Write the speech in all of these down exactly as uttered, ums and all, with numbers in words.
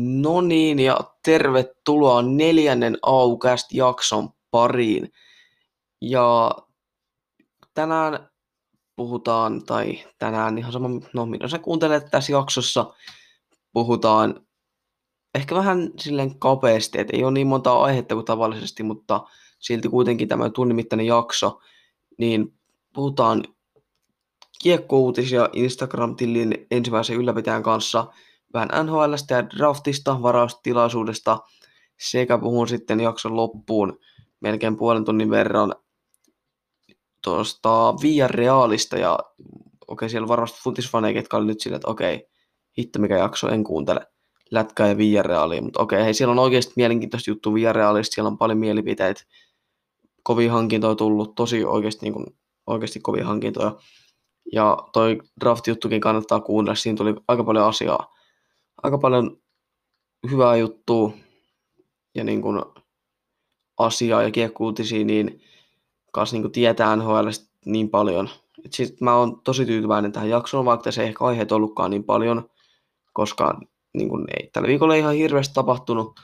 No niin, ja tervetuloa neljännen Aucast-jakson pariin. Ja tänään puhutaan, tai tänään ihan sama, no minä sä kuuntelet tässä jaksossa, puhutaan ehkä vähän silleen kapeasti, että ei ole niin montaa aihetta kuin tavallisesti, mutta silti kuitenkin tämä tunnin mittainen jakso, niin puhutaan kiekko-uutisia Instagram-tilin ensimmäisen ylläpitäjän kanssa, vähän N H L:stä ja draftista, varaustilaisuudesta sekä puhun sitten jakson loppuun melkein puolen tunnin verran tuosta Villarrealista ja okei okay, siellä varmasti futisfaneja, ketkä oli nyt sillä, että okei, okay, hitto mikä jakso, en kuuntele lätkää ja Villarrealia, mutta okei, okay, hei siellä on oikeasti mielenkiintoista juttu Villarrealista, siellä on paljon mielipiteitä, kovia hankintoja tullut, tosi oikeasti, niin kuin, oikeasti kovia hankintoja ja toi draft-juttukin kannattaa kuunnella, siinä tuli aika paljon asiaa. Aika paljon hyvää juttua ja niin kuin asiaa ja kiekko-uutisia, niin kanssa niin kuin tietää N H L niin paljon. Et siis mä oon tosi tyytyväinen tähän jaksoon, vaikka se ei ehkä aiheet ollutkaan niin paljon, koska niin kuin ei, tällä viikolla ei ihan hirveästi tapahtunut,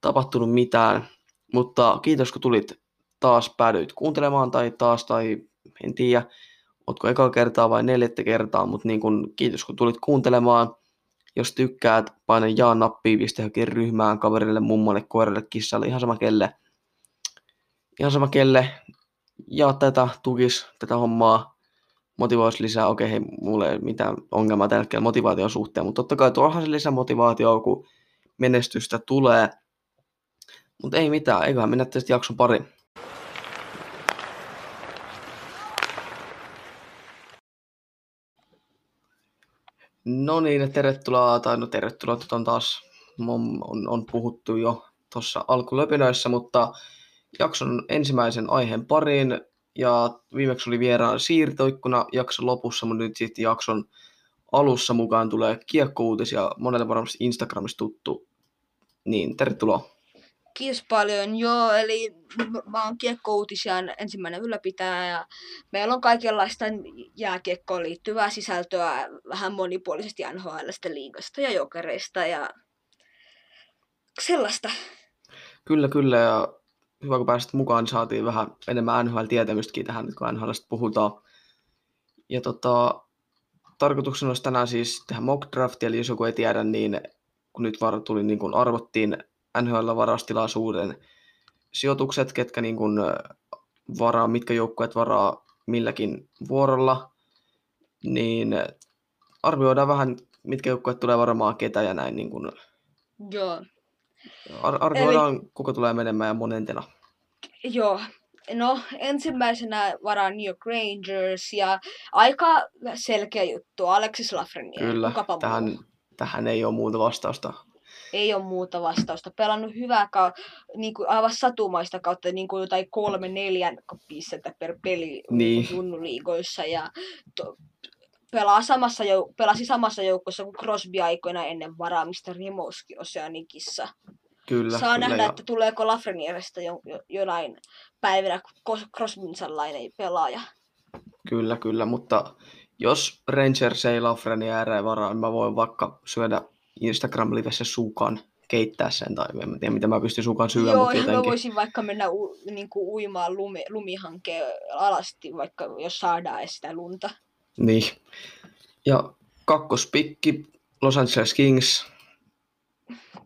tapahtunut mitään. Mutta kiitos, kun tulit taas, päädyit kuuntelemaan tai taas, tai en tiedä, ootko ekaa kertaa vai neljättä kertaa, mutta niin kuin, kiitos, kun tulit kuuntelemaan. Jos tykkäät, paina jaa-nappia, pistä johonkin ryhmään, kaverille, mummolle, koiralle, kissalle, ihan sama kelle. Ihan sama kelle. Jaa tätä, tukis tätä hommaa, motivois lisää. Okei, hei, mulla ei mitään ongelmaa tällä hetkellä motivaation suhteen, mutta totta kai tuollahan se lisää motivaatioa, kun menestystä tulee. Mutta ei mitään, eiköhän mennä tästä jakson pariin. No niin, tervetuloa, tai no tervetuloa, nyt on taas, on, on puhuttu jo tuossa alkulöpinöissä, mutta jakson ensimmäisen aiheen pariin, ja viimeksi oli vieraan siirtoikkuna jakson lopussa, mutta nyt sitten jakson alussa mukaan tulee kiekkouutisia, monelle varmasti Instagramissa tuttu, niin tervetuloa. Kiitos paljon, joo, eli mä oon kiekko-uutisia ensimmäinen ylläpitäjä ja meillä on kaikenlaista jääkiekkoon liittyvää sisältöä vähän monipuolisesti N H L:stä, liigasta ja jokereista ja sellaista. Kyllä, kyllä ja hyvä kun pääsit mukaan, niin saatiin vähän enemmän N H L-tietämystäkin tähän nyt kun N H L:stä puhutaan. Ja tota, tarkoituksena olisi tänään siis tehdä mock draftia, eli jos joku ei tiedä, niin kun nyt var tuli niin kuin arvottiin, N H L-varaustilaisuuden sijoitukset, ketkä niin kuin varaa, mitkä joukkueet varaa milläkin vuorolla, niin arvioidaan vähän, mitkä joukkueet tulee varmaan ketä ja näin. Niin kuin joo. Ar- arvioidaan, eli kuka tulee menemään ja monentena. Joo. No, ensimmäisenä varaa New York Rangers ja aika selkeä juttu, Alexis Lafreniere. Kyllä, tähän, tähän ei ole muuta vastausta. Ei ole muuta vastausta. Pelannut hyvää kautta, niin kuin aivan satumaista kautta, niin kuin jotain kolme neljän pistettä per peli niin junnuliigoissa. Ja to, pelaa samassa jouk- pelasi samassa joukossa kuin Crosby aikoina ennen varaamista Rimouski Oseanikissa. Kyllä, saa kyllä nähdä, ja että tuleeko Lafrenierestä jo, jo, jonain päivänä Crosbyn sellainen pelaaja. Kyllä, kyllä, mutta jos Rangers ei Lafreniere varaa, niin mä voin vaikka syödä Instagram-livessä suukan, keittää sen, tai en tiedä, mitä mä pystyn suukan syömään, mutta jotenkin. Joo, mä voisin vaikka mennä u, niin kuin uimaan lumi, lumihankkeen alasti, vaikka jos saadaan edes sitä lunta. Niin. Ja kakkospikki, Los Angeles Kings.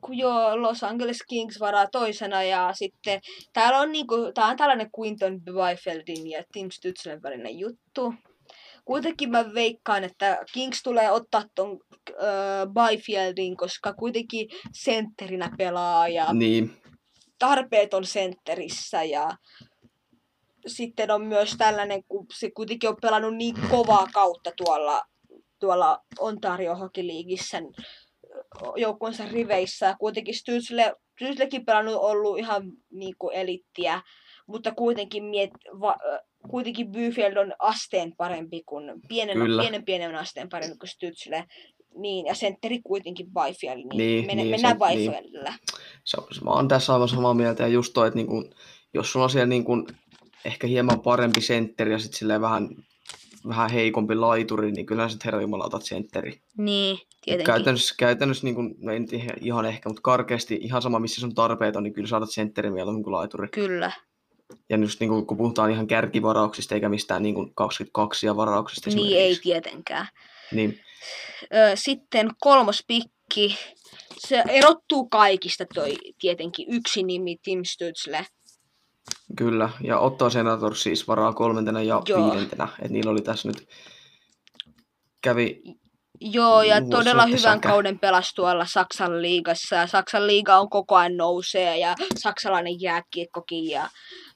Joo, Los Angeles Kings varaa toisena, ja sitten täällä on, niin kuin, tää on tällainen Quinton Byfieldin ja Tim Stutzlen välinen juttu. Kuitenkin mä veikkaan, että Kings tulee ottaa ton äh, Byfieldin, koska kuitenkin sentterinä pelaa ja niin tarpeet on sentterissä. Ja sitten on myös tällainen, kun se kuitenkin on pelannut niin kovaa kautta tuolla, tuolla Ontario Hockey Leagueissä joukkueensa riveissä. Kuitenkin Stützle, Stützlekin pelannut ollut ihan niin kuin elittiä, mutta kuitenkin miet, va, kuitenkin Byfield on asteen parempi kuin pienen, pienen pienemmän asteen parempi kuin Stützle. Niin, ja sentteri kuitenkin Byfield, niin, niin mennä, niin, mennään Byfieldillä. Niin. Mä oon tässä aivan samaa mieltä, ja just toi, että niinku, jos sulla on siellä niinku ehkä hieman parempi sentteri ja sitten silleen vähän vähän heikompi laituri, niin kyllähän sitten herra jumala otat sentteri. Niin, tietenkin. Käytännössä, käytännössä niin kuin, no en tiedä ihan ehkä, mutta karkeasti ihan sama, missä sun tarpeet on, niin kyllä saatat sentteri mieluummin kuin laituri. Kyllä. Ja just niin kuin, kun puhutaan ihan kärkivarauksista eikä mistään niin kuin kaksikymmentäkaksi ja varauksista. Niin, ei tietenkään. Niin. Sitten kolmas pikki. Se erottuu kaikista toi tietenkin yksi nimi, Tim Stutzle. Kyllä, ja Ottawa Senators siis varaa kolmantena ja Joo. viidentenä. Et niillä oli tässä nyt kävi... Joo, ja todella hyvän säkä. kauden pelasi tuolla Saksan liigassa. Ja Saksan liiga on koko ajan nousee ja saksalainen jääkiekkokin. Ja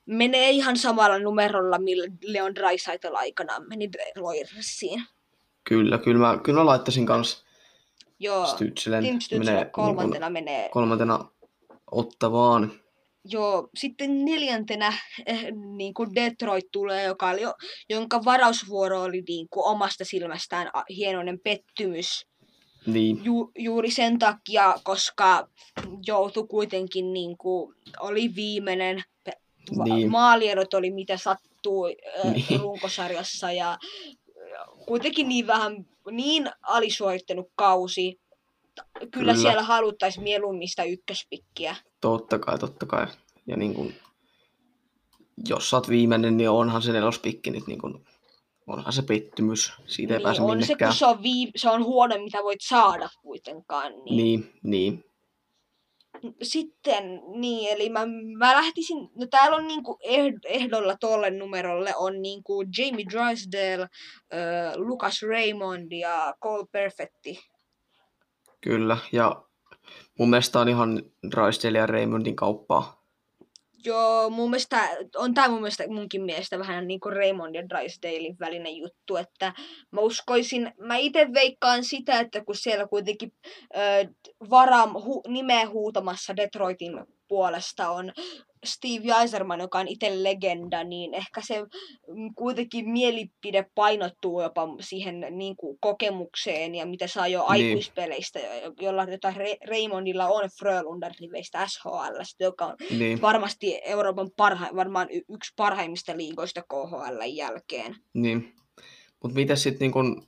menee ihan samalla numerolla, millä Leon Draisaitl aikanaan meni Loirsiin. Kyllä, kyllä mä, kyllä mä laittaisin kans Joo, Stützlen. Tim Stützle menee, kolmantena niin menee. Kolmantena Ottawaan. Joo, sitten neljäntenä eh, niin kuin Detroit tulee, joka oli, jonka varausvuoro oli niin kuin omasta silmästään hienoinen pettymys. Niin. Ju, juuri sen takia, koska joutui kuitenkin, niin kuin, oli viimeinen, niin. maalierot oli mitä sattuu eh, niin. runkosarjassa ja kuitenkin niin vähän niin alisuorittanut kausi. Kyllä, Kyllä. siellä haluttaisiin mieluummin sitä ykköspikkiä. Totta kai, totta kai. Ja niin kun, jos sä oot viimeinen, niin onhan se nelospikki nyt, niin kun, onhan se pettymys. Siitä ei niin, pääse on minnekään. Se, se, on vii- se on huono, mitä voit saada kuitenkaan. Niin, niin. niin. Sitten, niin, eli mä, mä lähtisin, no täällä on niinku ehdolla tolle numerolle on niinku Jamie Drysdale, äh, Lukas Raymond ja Cole Perfetti. Kyllä, ja mun mielestä on ihan Drysdale ja Raymondin kauppaa. Joo, mun mielestä, on tää mun mielestä, munkin mielestä vähän niin kuin Raymond ja Drysdalein välinen juttu, että mä uskoisin, mä ite veikkaan sitä, että kun siellä kuitenkin äh, varam, hu, nimeä huutamassa Detroitin puolesta on Steve Yzerman, joka on ite legenda, niin ehkä se kuitenkin mielipide painottuu jopa siihen niin kuin kokemukseen ja mitä saa jo aikuispeleistä, niin. jolla jota Raymondilla on Frölundan riveistä S H L, joka on niin. varmasti Euroopan parha- varmaan yksi parhaimmista liigoista K H L jälkeen. Niin. Mutta miten sitten niin kun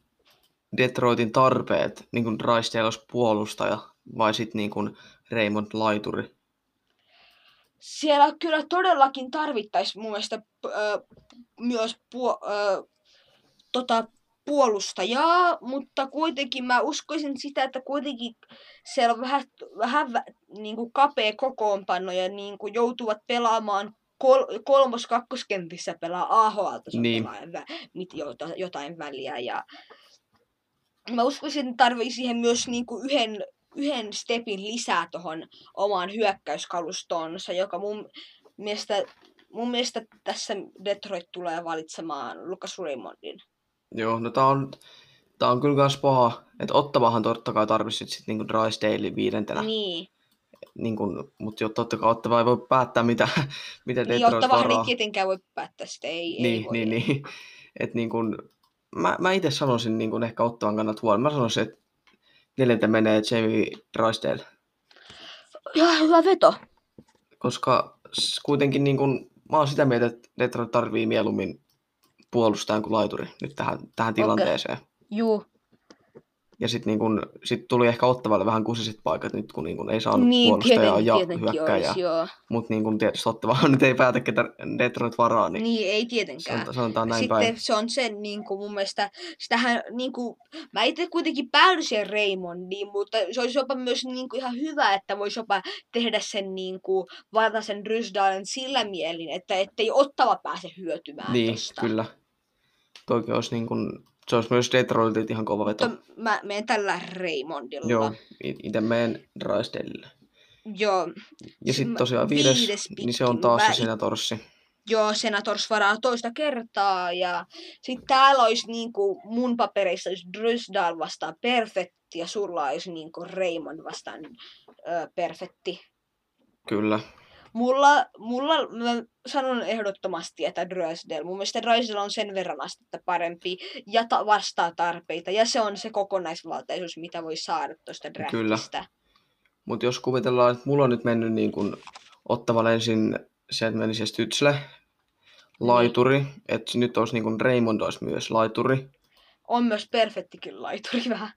Detroitin tarpeet, niin kun Drysdale olisi puolustaja vai sitten niin kun Raymond laituri? Siellä kyllä todellakin tarvittaisiin mun mielestä öö, myös puo- öö, tota, puolustajaa, mutta kuitenkin mä uskoisin sitä, että kuitenkin siellä on vähän, vähän niin kuin kapea kokoonpano ja niin kuin joutuvat pelaamaan kol- kolmos-kakkoskentissä pelaa A H L-tason niin. jotain, jotain väliä. Ja mä uskoisin, että tarvii siihen myös niin kuin yhden... yhden stepin lisää tuohon omaan hyökkäyskalustonsa, joka mun mielestä, mun mielestä tässä Detroit tulee valitsemaan Lukas Raymondin. Joo, no tää on, tää on kyllä myös paha, että Ottavahan totta kai tarvitsit sit niinku Drysdale viidentenä. Niin. Niinku, mutta totta kai Ottava ei voi päättää mitä, mitä Detroit niin, varaa. Ottavahan ei tietenkään voi päättää sitä, ei, niin, ei voi. Niin, niin. Et niinku, mä, mä itse sanoisin niinku ehkä Ottavan kannat huolen. Mä sanoisin, että neljäntä menee Jamie Drysdale. Ihan hyvä veto. Koska kuitenkin niin kun, mä oon sitä mieltä, että Detroit tarvii mieluummin puolustajan kuin laituri nyt tähän, tähän tilanteeseen. Okay. Juu. Ja sit, niin kun, sit tuli ehkä Ottavalle vähän kusiset paikat nyt, kun, niin kun ei saanut niin, puolustajaa ja hyökkäjää. Mutta niin tietysti Ottavahan nyt ei päätä, ketä Detroit varaa. Niin, niin ei tietenkään. Sanotaan näin sitten päin. Se on sen niin kun mun mielestä, sitähän niin kun, mä itse kuitenkin päädyin siihen Raymondiin, mutta se olisi jopa myös niin kun, ihan hyvä, että voisi jopa tehdä sen niin kun, sen Drysdalen sillä mielin, että ettei Ottava pääse hyötymään niin, tosta. Niin, kyllä. Toki olisi niin kun, se olisi myös Detroitit ihan kova veto. Mä menen tällä Raymondilla. Joo, itse menen Drysdalella. Joo. Ja sitten tosiaan viides, viides pitkin, niin se on taas mä... Senatorssi. Joo, Senators varaa toista kertaa. Ja sitten täällä olisi niinku, mun papereissa olisi Drysdale vastaan Perfetti ja sulla olisi niinku Raymond vastaan ö, Perfetti. Kyllä. Mulla, mulla mä sanon ehdottomasti, että Drysdale. Mun mielestä Drysdale on sen verran astetta parempi ja ta- vastaa tarpeita. Ja se on se kokonaisvaltaisuus, mitä voi saada tuosta draftista. Kyllä. Mutta jos kuvitellaan, että mulla on nyt mennyt niin kun Ottavalle ensin, se, että meni se Stützle. laituri, että nyt olisi niin kuin Raymond olisi myös laituri. On myös Perfetti kyllä laituri vähän.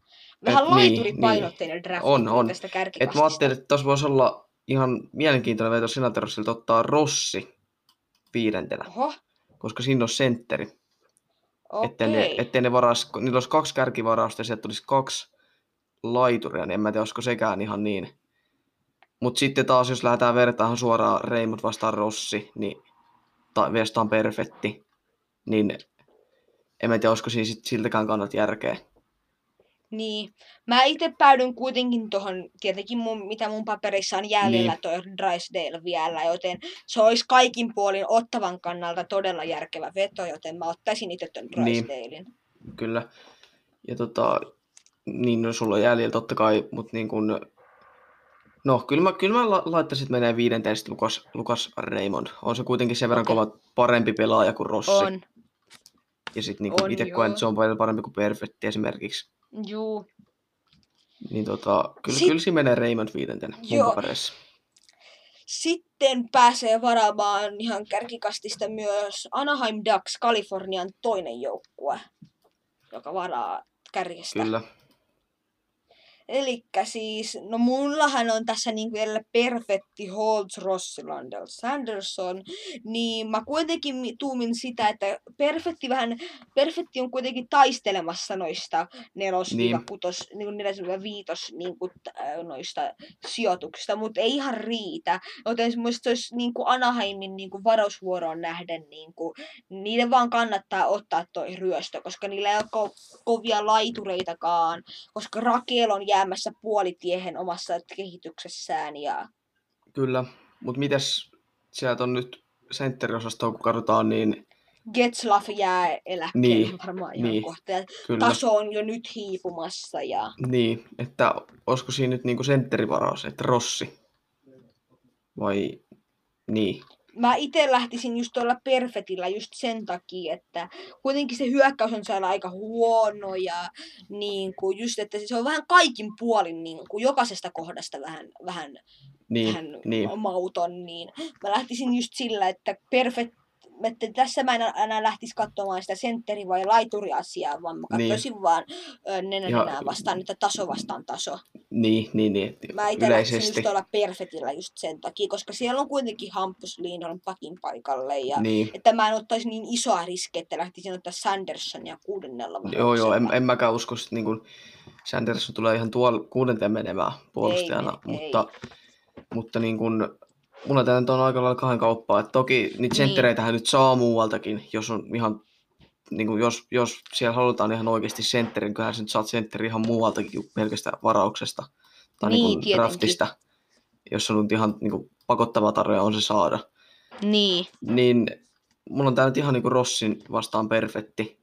Vähän et laituripainotteinen niin, drafti on, on. Tästä kärkikastista. Et mä ajattelin, että tuossa voisi olla ihan mielenkiintoinen veto Senatorsilta ottaa Rossi viidentenä. Oho. Koska siinä on sentteri. Okay. Ettei ne, ettei ne varas, niillä olisi kaksi kärkivarausta ja sieltä tulisi kaksi laituria, niin en mä tiedä, olisiko sekään ihan niin. Mutta sitten taas, jos lähdetään vertaamaan suoraan Raymond vastaan Rossi, niin, tai vastaan Perfetti, niin en mä tiedä, olisiko siinä sit siltäkään kannat järkeä. Niin. Mä itse päädyn kuitenkin tuohon, tietenkin mun, mitä mun paperissa on jäljellä niin. Toi Drysdale vielä, joten se olisi kaikin puolin Ottawan kannalta todella järkevä veto, joten mä ottaisin itse ton Drysdalein. Niin. Kyllä. Ja tota, niin no, sulla on jäljellä totta kai, mutta niin kun, no kyllä mä, kyllä mä la, laittaisin, että menee viidenteen sitten Lukas, Lukas Raymond. On se kuitenkin sen verran okay. Kova parempi pelaaja kuin Rossi. On. Ja sit niin kun itse koen, että se on paljon parempi kuin Perfetti esimerkiksi. Juu. Niin tota, kyllä, Sit... kyllä siinä menee Raymond viidentenä mun papereissa. Sitten pääsee varaamaan ihan kärkikastista myös Anaheim Ducks, Kalifornian toinen joukkue, joka varaa kärjestä. Kyllä. Elikkä siis, no mullahan on tässä niinku edellä Perfetti, Holtz, Rossi, Lundell, Sanderson, niin mä kuitenkin tuumin sitä, että Perfetti vähän, Perfetti on kuitenkin taistelemassa noista nelos- niin. kutos, niinku neljä viitos niinku, noista sijoituksista, mutta ei ihan riitä. Joten se olisi niinku Anaheimin niinku varausvuoroon nähden, niinku, niiden vaan kannattaa ottaa toi ryöstö, koska niillä ei ole ko- kovia laitureitakaan, koska Rakel on jäämässä puolitiehen omassa kehityksessään. Ja... Kyllä, mutta mitäs sieltä on nyt sentteriosastoon, kun katsotaan, niin... Getzlaf jää eläkkeelle niin, varmaan ihan niin, kohta. Taso on jo nyt hiipumassa. Ja... Niin, että olisiko siinä nyt niinku sentterivaraus, että Rossi? Vai niin? Mä itse lähtisin just tuolla Perfettillä just sen takia, että kuitenkin se hyökkäys on siellä aika huono ja niin kuin just, että se on vähän kaikin puolin niin kuin jokaisesta kohdasta vähän, vähän, niin, vähän niin. mauton. Niin. Mä lähtisin just sillä, että Perfett, että tässä mä en enää lähtisi katsomaan sitä sentteri- vai laituriasiaa, vaan mä katsoisin niin. vaan nenänenää vastaan, että taso vastaan taso. Niin, niin, niin. Mä itse lähtisin just olla Perfettillä just sen takia, koska siellä on kuitenkin Hampus Liinholm pakin paikalle. Ja niin. Että mä en ottaisi niin isoa riskiä, että lähtisin ottaa Sandersonia kuudennella. Joo, joo, en, en mäkään usko, että niin Sanderson tulee ihan tuolla kuudenteen menemään puolustajana, ei, mutta, ei. mutta niin kuin... Mulla tänne on aika lailla kahden kauppaa. Et toki niitä senttereitähän niin. nyt saa muualtakin, jos on ihan, niin kuin jos, jos siellä halutaan ihan oikeasti sentterin, kyllähän sä nyt saat sentterin ihan muualtakin pelkästä varauksesta tai niin, niin draftista. Jos on nyt ihan niin kuin pakottava tarve on se saada. Niin. Niin mulla on täällä nyt ihan niin kuin Rossin vastaan Perfetti.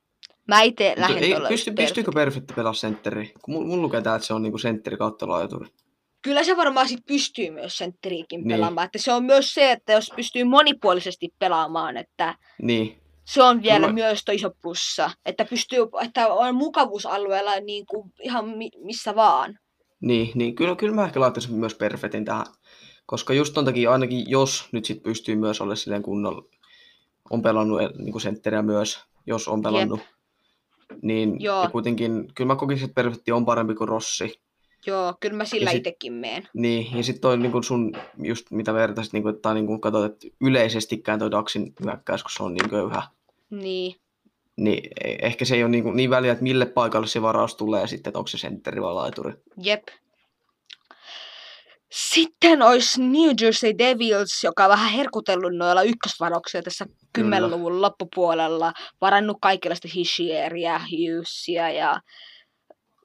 Mä itse lähden tuolla. Pysty, pystyykö Perfetti pelaa sentteriä? Mulla mul lukee täällä, että se on niin kuin sentteri kautta laajuturi. Kyllä se varmaan sit pystyy myös sentteriäkin pelaamaan. Niin. Että se on myös se, että jos pystyy monipuolisesti pelaamaan, että niin. se on vielä Mä... myös iso plussa. Että, pystyy, että on mukavuusalueella niin kuin ihan missä vaan. Niin, niin. Kyllä, kyllä mä ehkä laittaisin myös Perfetin tähän. Koska just ton takia ainakin jos nyt sit pystyy myös olemaan silleen kunnolla, on pelannut niin kuin sentteriä myös, jos on pelannut. Jep. Niin ja kuitenkin, kyllä mä kokisin, että Perfetti on parempi kuin Rossi. Joo, kyllä mä sillä itsekin meen. Niin, ja sitten toi niinku sun, just mitä vertaisit, niinku, että niinku, katsot, että yleisestikään toi Daxin hyökkäys, kun se on niin köyhä. Niin. Niin, ehkä se ei ole niinku, niin väliä, että mille paikalle se varaus tulee sitten, että onko se sentteri vai laituri. Jep. Sitten olisi New Jersey Devils, joka on vähän herkutellut noilla ykkösvarauksia tässä kymmenluvun loppupuolella. Varannut kaikenlaista Hishieria, Hughesia ja...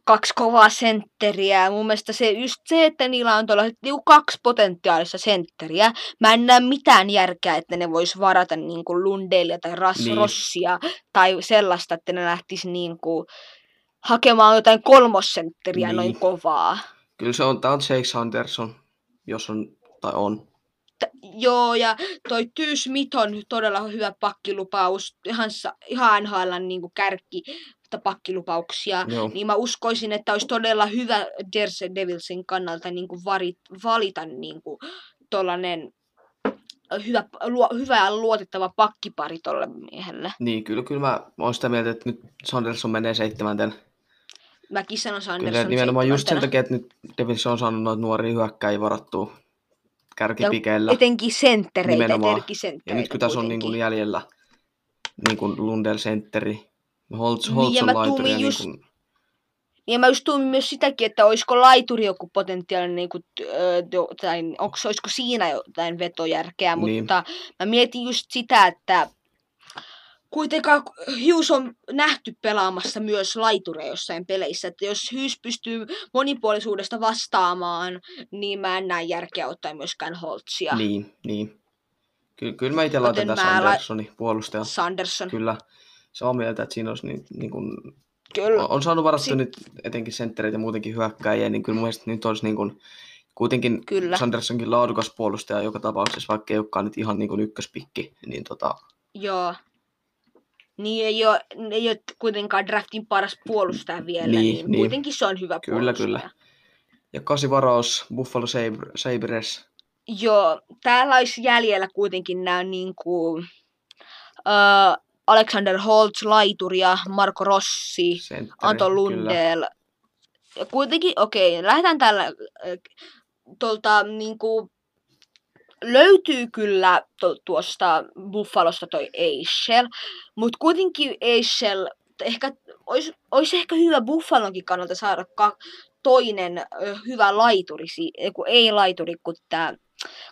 kaksi kovaa sentteriä. Mun mielestä se just se, että niillä on tuollaiset niinku kaksi potentiaalista sentteriä. Mä en näe mitään järkeä, että ne vois varata niinku Lundellia tai Ras- niin. Rossia tai sellaista, että ne lähtisi niinku hakemaan jotain kolmossentteriä niin. noin kovaa. Kyllä se on, tää on Jake Sanderson, jos on tai on. T- joo, ja toi Ty Smith on todella hyvä pakkilupaus. Ihan, ihan N H L:n niinku kärki. pakkilupauksia, Joo. niin mä uskoisin, että olisi todella hyvä Jersey Devilsin kannalta niin kuin varit, valita niin kuin tollainen hyvä, luo, hyvä ja luotettava pakkipari tolle miehelle. Niin, kyllä, kyllä mä oon sitä mieltä, että nyt Sanderson menee seitsemänten. Mäkin sanon Sanderson seitsemäntenä. Kyllä, nimenomaan just sen takia, että nyt Devils on saanut noita nuoria hyökkäjiä varattua kärkipikeillä. Ja etenkin senttereitä, etenkin senttereitä. Ja nyt kun tässä on niin kuin jäljellä niin kuin Lundell sentteri, Holtz, Holtz niin, on laituri ja just... niin kuin... Ja mä just tuumin myös sitäkin, että olisiko laituri joku potentiaalinen, niin kuin, jotain, onko, olisiko siinä jotain vetojärkeä, niin. Mutta mä mietin just sitä, että kuitenkaan Hughes on nähty pelaamassa myös laitureja jossain peleissä, että jos Hughes pystyy monipuolisuudesta vastaamaan, niin mä en näe järkeä ottaa myöskään Holtsia. Niin, niin. Ky- kyllä mä itse laitan tämän Sandersonin puolustajan. Sanderson. Kyllä, samaa mieltä, että siinä olisi niin, niin kuin... Kyllä. On saanut varastua si- nyt etenkin senttereitä ja muutenkin hyökkääjiä, niin kyllä mun mielestä nyt olisi niin kuin, kuitenkin kyllä. Sandersonkin laadukas puolustaja joka tapauksessa, vaikka ei olekaan nyt ihan niin kuin ykköspikki. Niin tota... Joo. Niin ei ole, ei ole kuitenkaan draftin paras puolustaja vielä, niin, niin, niin. Kuitenkin se on hyvä kyllä, puolustaja. Kyllä, kyllä. Ja kasi varaus Buffalo Sabres. Joo, täällä olisi jäljellä kuitenkin nämä niin kuin... Uh, Alexander Holtz, laituria, Marco Rossi, sentteri, Anton Lundell. Ja kuitenkin, okei, okay, lähdetään tällä äh, tuolta, niin kuin, löytyy kyllä to, tuosta Buffalosta toi S H L, mutta kuitenkin S H L, ehkä, olisi, olisi ehkä hyvä Buffalonkin kannalta saada ka, toinen äh, hyvä laituri, äh, kun ei laituri, kun tämä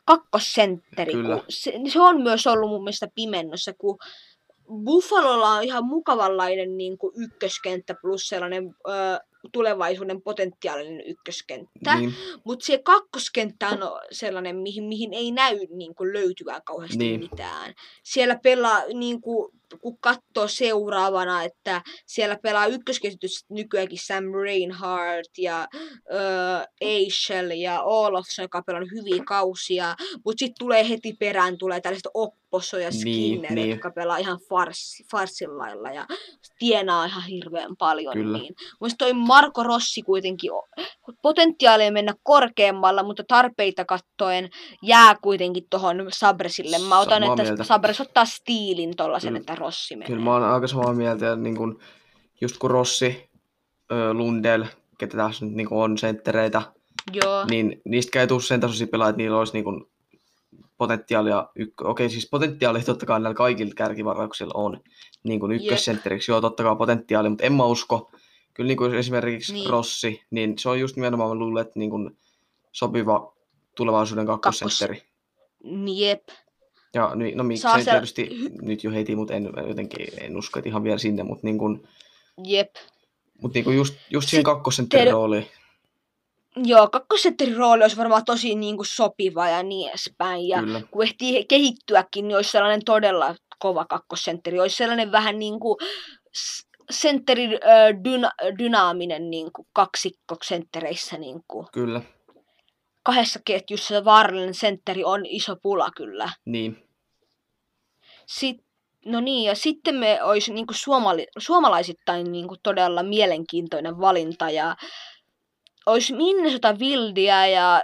kakkosentteri. Se, se on myös ollut mun mielestä pimennossa, kun Buffalolla on ihan mukavanlainen niin kuin ykköskenttä plus sellainen ö, tulevaisuuden potentiaalinen ykköskenttä, niin. Mutta se kakkoskenttä on sellainen, mihin, mihin ei näy niin kuin löytyvää kauheasti niin. Mitään. Siellä pelaa, niin kuin, kun katsoo seuraavana, että siellä pelaa ykköskenttä nykyäänkin Sam Reinhart ja Eichel ja Olofsson, joka pelaa hyviä kausia, mutta sitten tulee heti perään, tulee tällaiset ok. Posso ja Skinner, niin, jotka niin. Pelaa ihan farsi, farsin lailla ja tienaa ihan hirveän paljon. Niin. Mielestäni toi Marco Rossi kuitenkin on potentiaalia mennä korkeammalla, mutta tarpeita katsoen jää kuitenkin tuohon Sabresille. Mä otan, samaa että mieltä. Sabres ottaa stiilin tuollaisen, että Rossi menee. Kyllä mä oon aika samaa mieltä, että niin kun, just kun Rossi, Lundell, ketä tässä nyt on senttereitä, Joo. niin niistä ei tule sen tasoisia pelaa, että niillä olisi... Niin kun, potentiaalia, ykkö, okei siis potentiaalia totta kai näillä kaikilla kärkivarauksilla on niin kuin ykkössentteriksi, joo totta kai potentiaalia, mutta en mä usko, kyllä niin kuin esimerkiksi niin. Rossi, niin se on just nimenomaan mä luulen, että niin kuin sopiva tulevaisuuden kakkosentteri. Kakkos. Jep. Ja no miksei se... tietysti nyt jo heti, mutta en, jotenkin en usko, että ihan vielä sinne, mutta niin kuin, Jep. Mutta niin kuin just, just siihen kakkosentterin rooliin. Joo, kakkosentterin rooli olisi varmaan tosi niin kuin sopiva ja niin edespäin. Ja Kyllä. kun ehtii kehittyäkin, niin olisi sellainen todella kova kakkosentteri. Olisi sellainen vähän niin kuin sentterin dyna- dynaaminen niin kuin kaksikkosenttereissä. Niin kuin. Kyllä. Kahdessa ketjussa vaarallinen sentteri on iso pula kyllä. Niin. Sitten. No niin, ja sitten me olisi niin kuin suomali- suomalaisittain niin kuin todella mielenkiintoinen valinta ja... Olisi Minnesota Wildia ja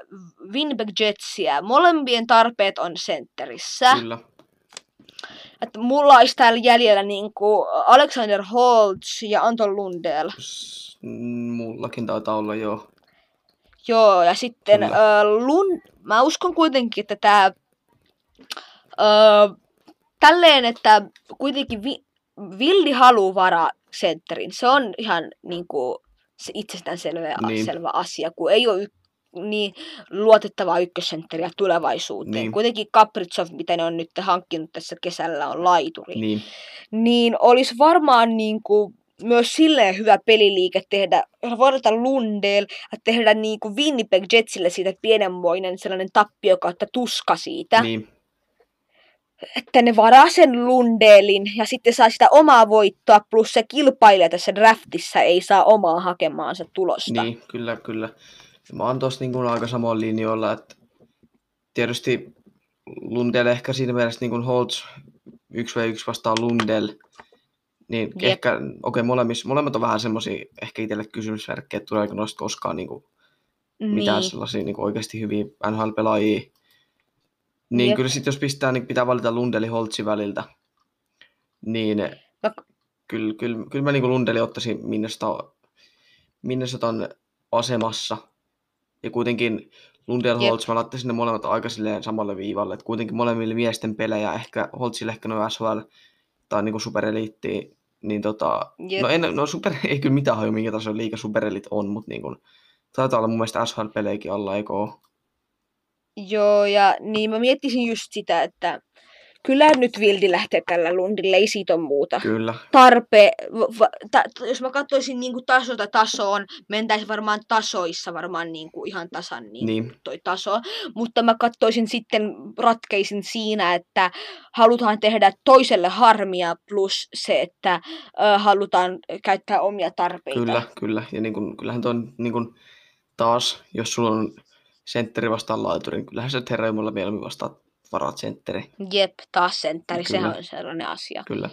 Winnipeg Jetsiä. Molempien tarpeet on sentterissä. Kyllä. Että mulla olisi täällä jäljellä niin kuin Alexander Holtz ja Anton Lundell. Mullakin taitaa olla, joo. Joo, ja sitten äh, Lund... Mä uskon kuitenkin, että tää... Äh, tälleen, että kuitenkin vi... Wildi haluaa varaa sentterin. Se on ihan niinku... Se itsestään selvä, niin. selvä asia, kun ei ole y- niin luotettavaa ykkössentteriä tulevaisuuteen. Niin. Kuitenkin Kaprizov, mitä ne on nyt hankkinut tässä kesällä, on laituri. Niin, niin olisi varmaan niin kuin, myös silleen hyvä peliliike tehdä, varata Lundell, ja tehdä niin kuin Winnipeg Jetsille siitä pienenmoinen sellainen tappio kautta tuska siitä. Niin. Että ne varaa sen Lundellin ja sitten saa sitä omaa voittoa, plus se kilpailija tässä draftissa ei saa omaa hakemaansa tulosta. Niin, kyllä, kyllä. Mä oon tossa niin kuin aika samoin linjoilla, että tietysti Lundell ehkä siinä mielessä niin kuin Holtz yksi vastaan yksi vastaan Lundell, niin Jep. ehkä, okei, okay, molemmat on vähän semmosia ehkä itselle kysymysmerkkejä, että tuleeko noista koskaan niin kuin, niin. mitään sellaisia niin kuin oikeasti hyviä N H L-pelaajia. Niin Jep. kyllä sitten jos pistää, niin pitää valita Lundeli Holtsi väliltä. Niin no. kyllä, kyllä, kyllä mä niin kuin Lundeli ottaisin Minnesotan asemassa. Ja kuitenkin Lundell Holtz, mä laittaisin ne molemmat aika silleen samalle viivalle. Et kuitenkin molemmille miesten pelejä, ehkä Holtzille ehkä noin S H L tai niin kuin supereliittiä. Niin tota, no, en, no super, ei kyllä mitään haju, minkä tasolla liiga superelit on, mutta niin kun, taitaa olla mun mielestä S H L-pelejäkin alla, eikö ole? Joo, ja niin mä miettisin just sitä, että kyllähän nyt Vildi lähtee tällä Lundille, ei siitä ole muuta. Kyllä. Tarpe, va, ta, jos mä katsoisin niinku tasota tasoon, mentäisi varmaan tasoissa varmaan niinku ihan tasan niinku niin. toi taso. Mutta mä katsoisin sitten, ratkeisin siinä, että halutaan tehdä toiselle harmia plus se, että ö, halutaan käyttää omia tarpeita. Kyllä, kyllä. Ja niin kun, kyllähän toi on niin kun taas, jos sulla on sentteri vastaan laiturin, kyllähän se herra Jumala mieluummin vastaan. Varat sentteri. Jep, taas sentteri. Kyllä. Sehän on sellainen asia. Kyllä.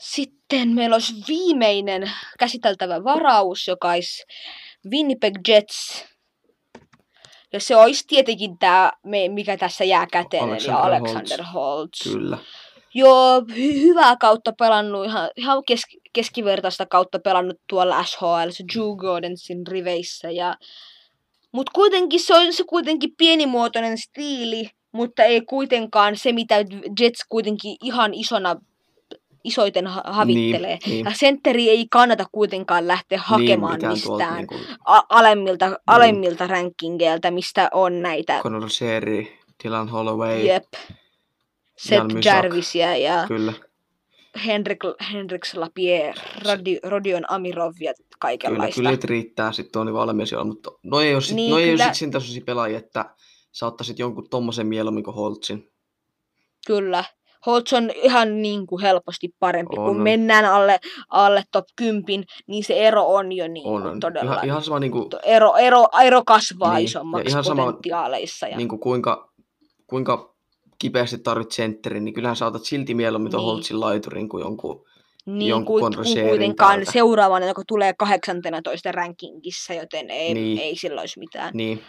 Sitten meillä olisi viimeinen käsiteltävä varaus, joka olisi Winnipeg Jets. Ja se olisi tietenkin tämä, mikä tässä jää käteen, Alexander eli Alexander Holtz. Holtz. Kyllä. Joo, hy- hyvää kautta pelannut, ihan, ihan kes- keskivertaista kautta pelannut tuolla S H L, Joe Gordonsin riveissä. Ja... Mutta kuitenkin se on se kuitenkin pienimuotoinen stiili. Mutta ei kuitenkaan se, mitä Jets kuitenkin ihan isona, isoiten havittelee. Niin, niin. Sentteri ei kannata kuitenkaan lähteä hakemaan niin, mistään niin kuin... a- alemmilta, niin. alemmilta rankingeiltä, mistä on näitä. Connor Sherry, Dylan Holloway, Jep. Seth Jarvisia ja Kyllä. Henrik, Henrik Lapierre, Rodi, Rodion Amirov ja kaikenlaista. Kyllä, kyllä riittää sitten on valmiisi olla, mutta no ei ole sitten niin, no kyllä... sen tasoisia pelaajia, että... Sä ottaisit jonkun tommosen mieluummin kuin Holtzin. Kyllä. Holtz on ihan niin kuin helposti parempi. On, kun on. Mennään alle, alle top kymmenen, niin se ero on jo niin on, on. todella... Ihan, ihan sama niin kuin... ero, ero, ero kasvaa niin. isommaksi ja potentiaaleissa. Ja... Niin kuin kuinka, kuinka kipeästi tarvit sentterin, niin kyllähän sä otat silti mieluummin tuon niin. Holtzin laiturin kuin jonkun... Niin kuitenkaan seuraavana, joka tulee kahdeksantenatoista rankingissa, joten ei, niin. ei sillä olisi mitään. Niin.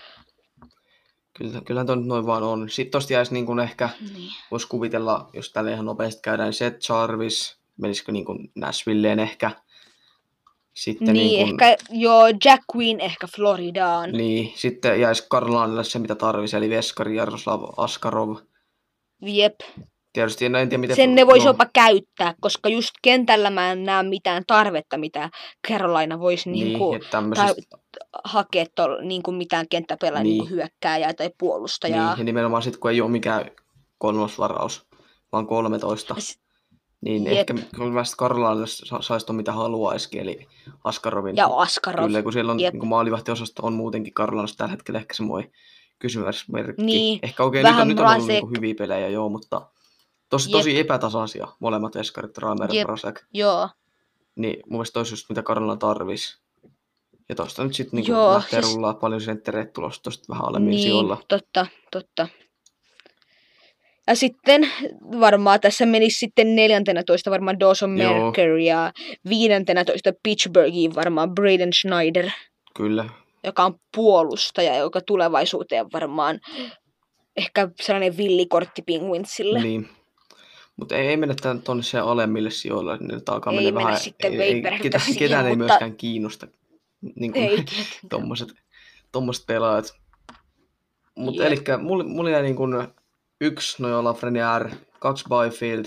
Kyllä, kyllähän toi nyt noin vaan on. Sitten tosta jäisi niin kuin ehkä, niin. voisi kuvitella, jos tälle ihan nopeasti käydään, niin Seth Jarvis, menisikö niin kuin Nashvilleen ehkä. Sitten niin, niin kuin... ehkä, joo, Jack Quinn ehkä Floridaan. Niin, sitten jäisi Karolainille se, mitä tarvisi, eli veskari Jaroslav Askarov. Jep. Tietysti en, en tiedä, miten... Sen ne voisi no. jopa käyttää, koska just kentällä mä en näe mitään tarvetta, mitä Carolina voisi niin, niin kuin... Tämmöisistä... Ta- hakea tol, niin kuin mitään kenttäpelää niin. niin hyökkääjää tai puolustajaa. Niin, ja nimenomaan sitten, kun ei ole mikään kolmosvaraus, vaan kolmetoista. S- niin Jep. ehkä kyllä Karolainen saisi tuon, mitä haluaisikin, eli Askarovin. Ja Askarov. Kyllä, kun siellä on niin maalivahtiosasto on muutenkin Karolainen tällä hetkellä ehkä semmoinen kysymysmerkki. Niin. Ehkä oikein okay, nyt on ollut niin kuin hyviä pelejä, joo, mutta tosi, tosi epätasaisia molemmat veskarit, Raamer ja Brasek. Joo. Niin mun mielestä olisi just, mitä Karolainen tarvisi. Ja tuosta nyt sitten niin lähtee siis... rullaa paljon senttereitä tulossa tuosta vähän alemmin niin, sijoilla. Niin, totta, totta. Ja sitten varmaan tässä menisi sitten neljäntenätoista varmaan Dawson Merker ja viidentenätoista Pittsburghiin varmaan Braden Schneider. Kyllä. Joka on puolustaja, joka tulevaisuuteen varmaan ehkä sellainen villikortti Penguinsille. Niin. Mutta ei, ei mennä tuonne se alemmille sijoille, niin alkaa mennä vähän... Ei mennä sitten veiperheitä siihen, ketään ei mutta... myöskään kiinnosta. Niin kuin tommoset, tommoset pelaajat. Mutta elikkä mulla mul jäi niin kuin yksi noja Lafreniere, kaksi Byfield,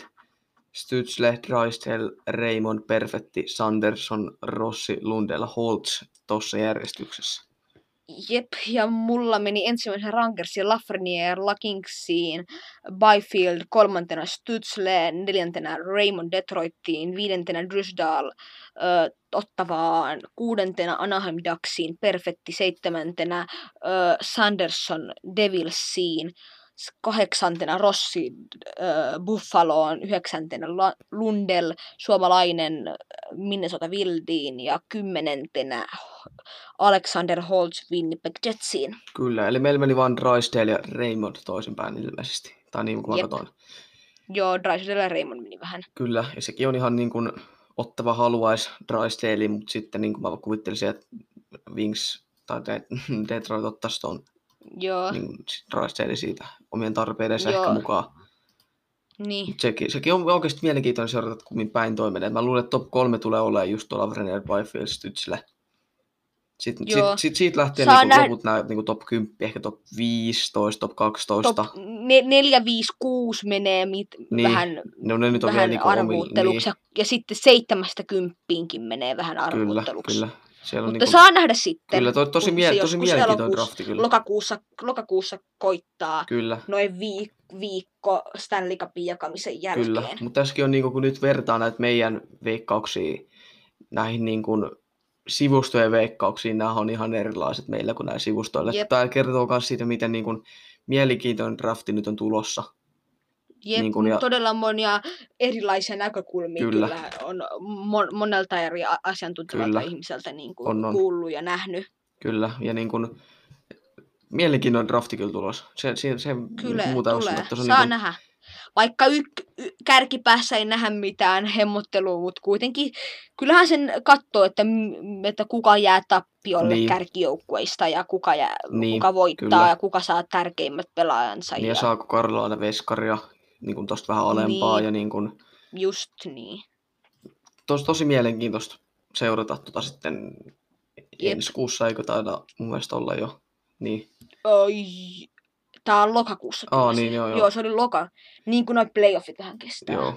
Stutzle, Drysdale, Raymond, Perfetti, Sanderson, Rossi, Lundell, Holtz tossa järjestyksessä. Jep, ja mulla meni ensimmäisen Rangersiin Lafreniere, Lakinksiin, Byfield, kolmantena Stutzle, neljäntenä Raymond Detroitiin, viidentenä Drysdale uh, Ottavaan, kuudentena Anaheim Ducksiin, Perfetti, seitsemäntenä uh, Sanderson Devilsiin, kahdeksantena Rossi uh, Buffaloon, yhdeksäntenä Lundell, suomalainen Minnesota Wildiin ja kymmenentenä Alexander Holtz Winnipeg Jetsiin. Kyllä, eli meillä meni vaan Drysdale ja Raymond toisinpäin ilmeisesti. Tai niin kuin mä katsoin. Joo, Drysdale ja Raymond meni vähän. Kyllä, ja sekin on ihan niin kuin ottava haluaisi Drysdale, mutta sitten niin kuin mä kuvittelisin, että Wings tai Detroit ottaisi tuon Joo. Niin sitten Drysdale siitä omien tarpeidensa ehkä mukaan. Niin. Sekin, sekin on oikeasti mielenkiintoinen seurata, kummin päin toimii. Mä luulen, että top kolme tulee olemaan just tuolla Lafreniere, Byfield, Stützle. Sitten sit, sit, siitä lähtien niin nähdä... loput nämä niin top kymmenen, ehkä top viisitoista, top kaksitoista. Top neljä, viisi, kuusi menee mit, niin. vähän, no, ne nyt on vähän niinku arvuutteluksi. Niin. Ja sitten seitsemästä kymppiinkin menee vähän arvuutteluksi. Kyllä, kyllä. Mutta niinku... saa nähdä sitten. Kyllä, to, tosi, mie- tosi mielenkiintoinen drafti. Kyllä. Lokakuussa, lokakuussa koittaa kyllä. noin viikko. viikko Stanley Cupin jakamisen jälkeen. Kyllä, mutta tässäkin on, niin kun nyt vertaa näitä meidän veikkauksia näihin niin kun sivustojen veikkauksiin, nämä on ihan erilaiset meillä kuin näillä sivustoilla. Jep. Tämä kertoo myös siitä, miten niin kun mielenkiintoinen drafti nyt on tulossa. Jep, niin kun, ja... todella monia erilaisia näkökulmia kyllä. Kyllä on mon- monelta eri asiantuntevalta ihmiseltä niin kun on, kuullut on. Ja nähnyt. Kyllä, ja niin kun... mielenkiintoinen drafti kyllä tulos. Se, se, se kyllä, muuta tulee. Osin, saa niin kuin... nähdä. Vaikka yk, y, kärkipäässä ei nähdä mitään hemmottelua, mutta kuitenkin kyllähän sen katsoo, että, että kuka jää tappiolle niin. kärkijoukkueista ja kuka, jää, niin, kuka voittaa kyllä. ja kuka saa tärkeimmät pelaajansa. Niin ja, ja... saako Karlaana veskaria niin kuin tosta vähän alempaa. Niin. Ja niin kuin... just niin. Tos, tosi mielenkiintoista seurata tota sitten ensi kuussa, eikö taida mun mielestä olla jo. Niin. Oi, tää on lokakuussa. Aa, niin, joo, joo. joo, se oli loka. Niin kuin noi playoffit vähän kestää. Joo.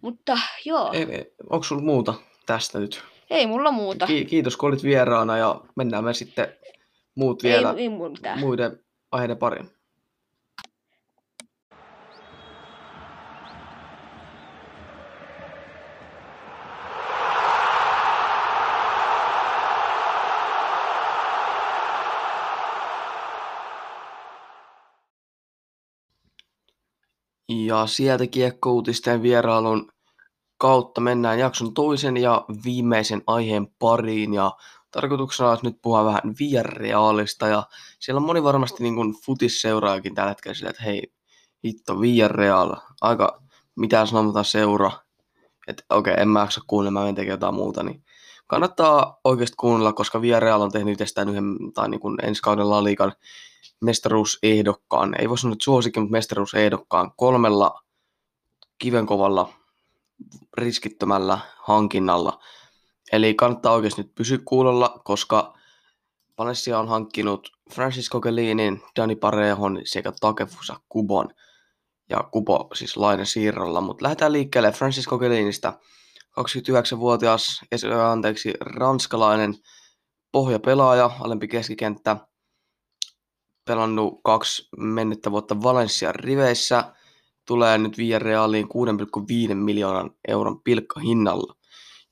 Mutta joo. Ei, ei, onko sulla muuta tästä nyt? Ei mulla muuta. Ki- kiitos kun olit vieraana ja mennään me sitten muut vielä ei, ei muiden aiheiden pariin. Ja sieltä kiekko-uutisten vierailun kautta mennään jakson toisen ja viimeisen aiheen pariin. Ja tarkoituksena on nyt puhua vähän Villarrealista. Ja siellä on moni varmasti niin kuin futisseuraajakin tällä hetkellä sillä, että hei, hitto Villarreal. Aika mitään sanomatta seura. Että okei, okay, en mä jaksa kuunnella, mä en teke jotain muuta. Niin kannattaa oikeasti kuunnella, koska Villarreal on tehnyt itsestään yhden tai niin kuin ensi kauden La Ligan mestaruusehdokkaan, ei voi sanoa, että suosikin, mutta mestaruusehdokkaan kolmella kivenkovalla riskittömällä hankinnalla. Eli kannattaa oikeasti nyt pysyä kuulolla, koska Valencia on hankkinut Francis Coquelinin, Dani Parejhon sekä Takefusa Kubon. Ja Kubo siis laina siirrolla, mutta lähdetään liikkeelle Francis Coquelinista. kaksikymmentäyhdeksänvuotias, anteeksi, ranskalainen pohjapelaaja, alempi keskikenttä. Pelannut kaksi mennyttä vuotta Valencian riveissä, tulee nyt Villarrealiin kuusi pilkku viisi miljoonan euron pilkkahinnalla.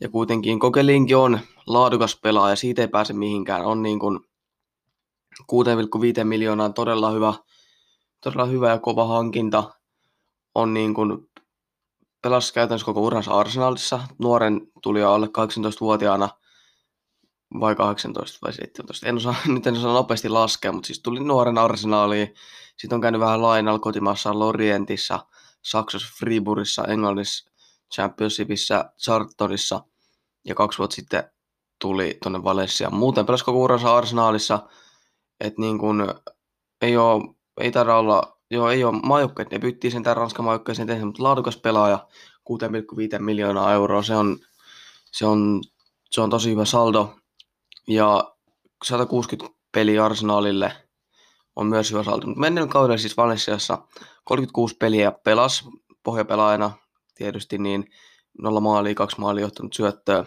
Ja kuitenkin Coquelinkin on laadukas pelaaja, siitä ei pääse mihinkään. On niin kuin kuusi pilkku viisi miljoonaan todella hyvä, todella hyvä ja kova hankinta. On niin kuin pelasi käytännössä koko uransa Arsenalissa. Nuoren tuli alle kahdeksantoistavuotiaana. Vai kahdeksantoista vai seitsemäntoista, en osaa, nyt en osaa nopeasti laskea, mutta siis tuli nuoren Arsenaaliin. Sitten on käynyt vähän lainalla kotimaassa Lorientissa, Saksassa, Friburgissa, Englannissa, Championshipissa, Chartonissa. Ja kaksi vuotta sitten tuli tuonne Valenssiaan. Muuten pelasi koko uransa Arsenaalissa. Että niin kuin, ei oo, ei taida olla, joo ei oo maajoukkoja, ne pyyttiin sen tämän Ranskan maajoukkoja sen tehnyt, mutta laadukas pelaaja, kuusi pilkku viisi miljoonaa euroa, se on, se on, se on tosi hyvä saldo. Ja sata kuusikymmentä peliä Arsenalille on myös hyvä saldo. Menneen kaudella siis Valenciassa kolmekymmentäkuusi peliä pelasi pohjapelaajana tietysti, niin nolla maalia, kaksi maalia johtanut syöttöä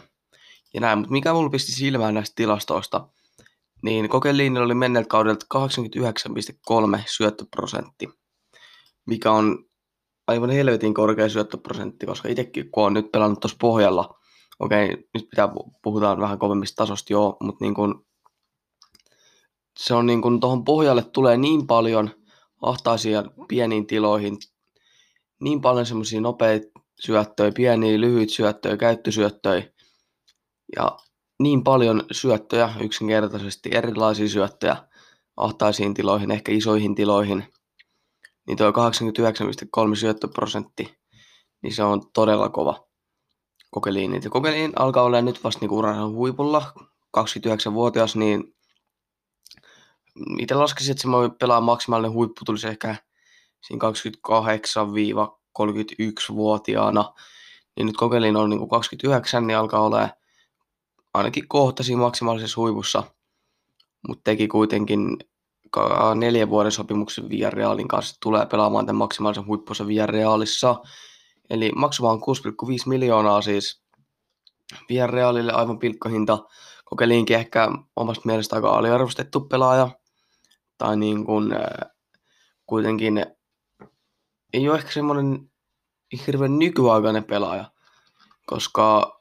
ja näin. Mutta mikä mulla pisti silmään näistä tilastoista, niin Coquelinilla oli menneen kaudelta kahdeksankymmentäyhdeksän pilkku kolme syöttöprosentti, mikä on aivan helvetin korkea syöttöprosentti, koska itsekin kun on nyt pelannut tuossa pohjalla. Okei, nyt pitää puhutaan vähän kovemmista tasosta, joo, mutta niin kun, se on niin kun tuohon pohjalle tulee niin paljon ahtaisia pieniin tiloihin, niin paljon semmoisia nopeita syöttöjä, pieniä lyhyitä syöttöjä, käyttösyöttöjä ja niin paljon syöttöjä yksinkertaisesti, erilaisia syöttöjä ahtaisiin tiloihin, ehkä isoihin tiloihin, niin tuo kahdeksankymmentäyhdeksän pilkku kolme syöttöprosentti, niin se on todella kova. Coquelin. Ja Coquelin alkaa olla nyt vasta niinku uran huipulla, kaksikymmentäyhdeksänvuotias, niin itse laskisin, että se voi pelaa maksimaalinen huippu tulisi ehkä siinä kaksikymmentäkahdeksan-kolmekymmentäyksi-vuotiaana. Niin nyt Coquelin on niin kaksikymmentäyhdeksän, niin alkaa olemaan ainakin kohta siinä maksimaalisessa huipussa. Mutta teki kuitenkin neljän vuoden sopimuksen Villarrealin kanssa. Tulee pelaamaan tämän maksimaalisen huippunsa Villarrealissa. Eli maksua on kuusi pilkku viisi miljoonaa siis Villarrealille aivan pilkkahinta. Coquelinkin ehkä omasta mielestä aika aliarvostettu pelaaja. Tai niin kuin kuitenkin ei ole ehkä semmoinen hirveän nykyaikainen pelaaja. Koska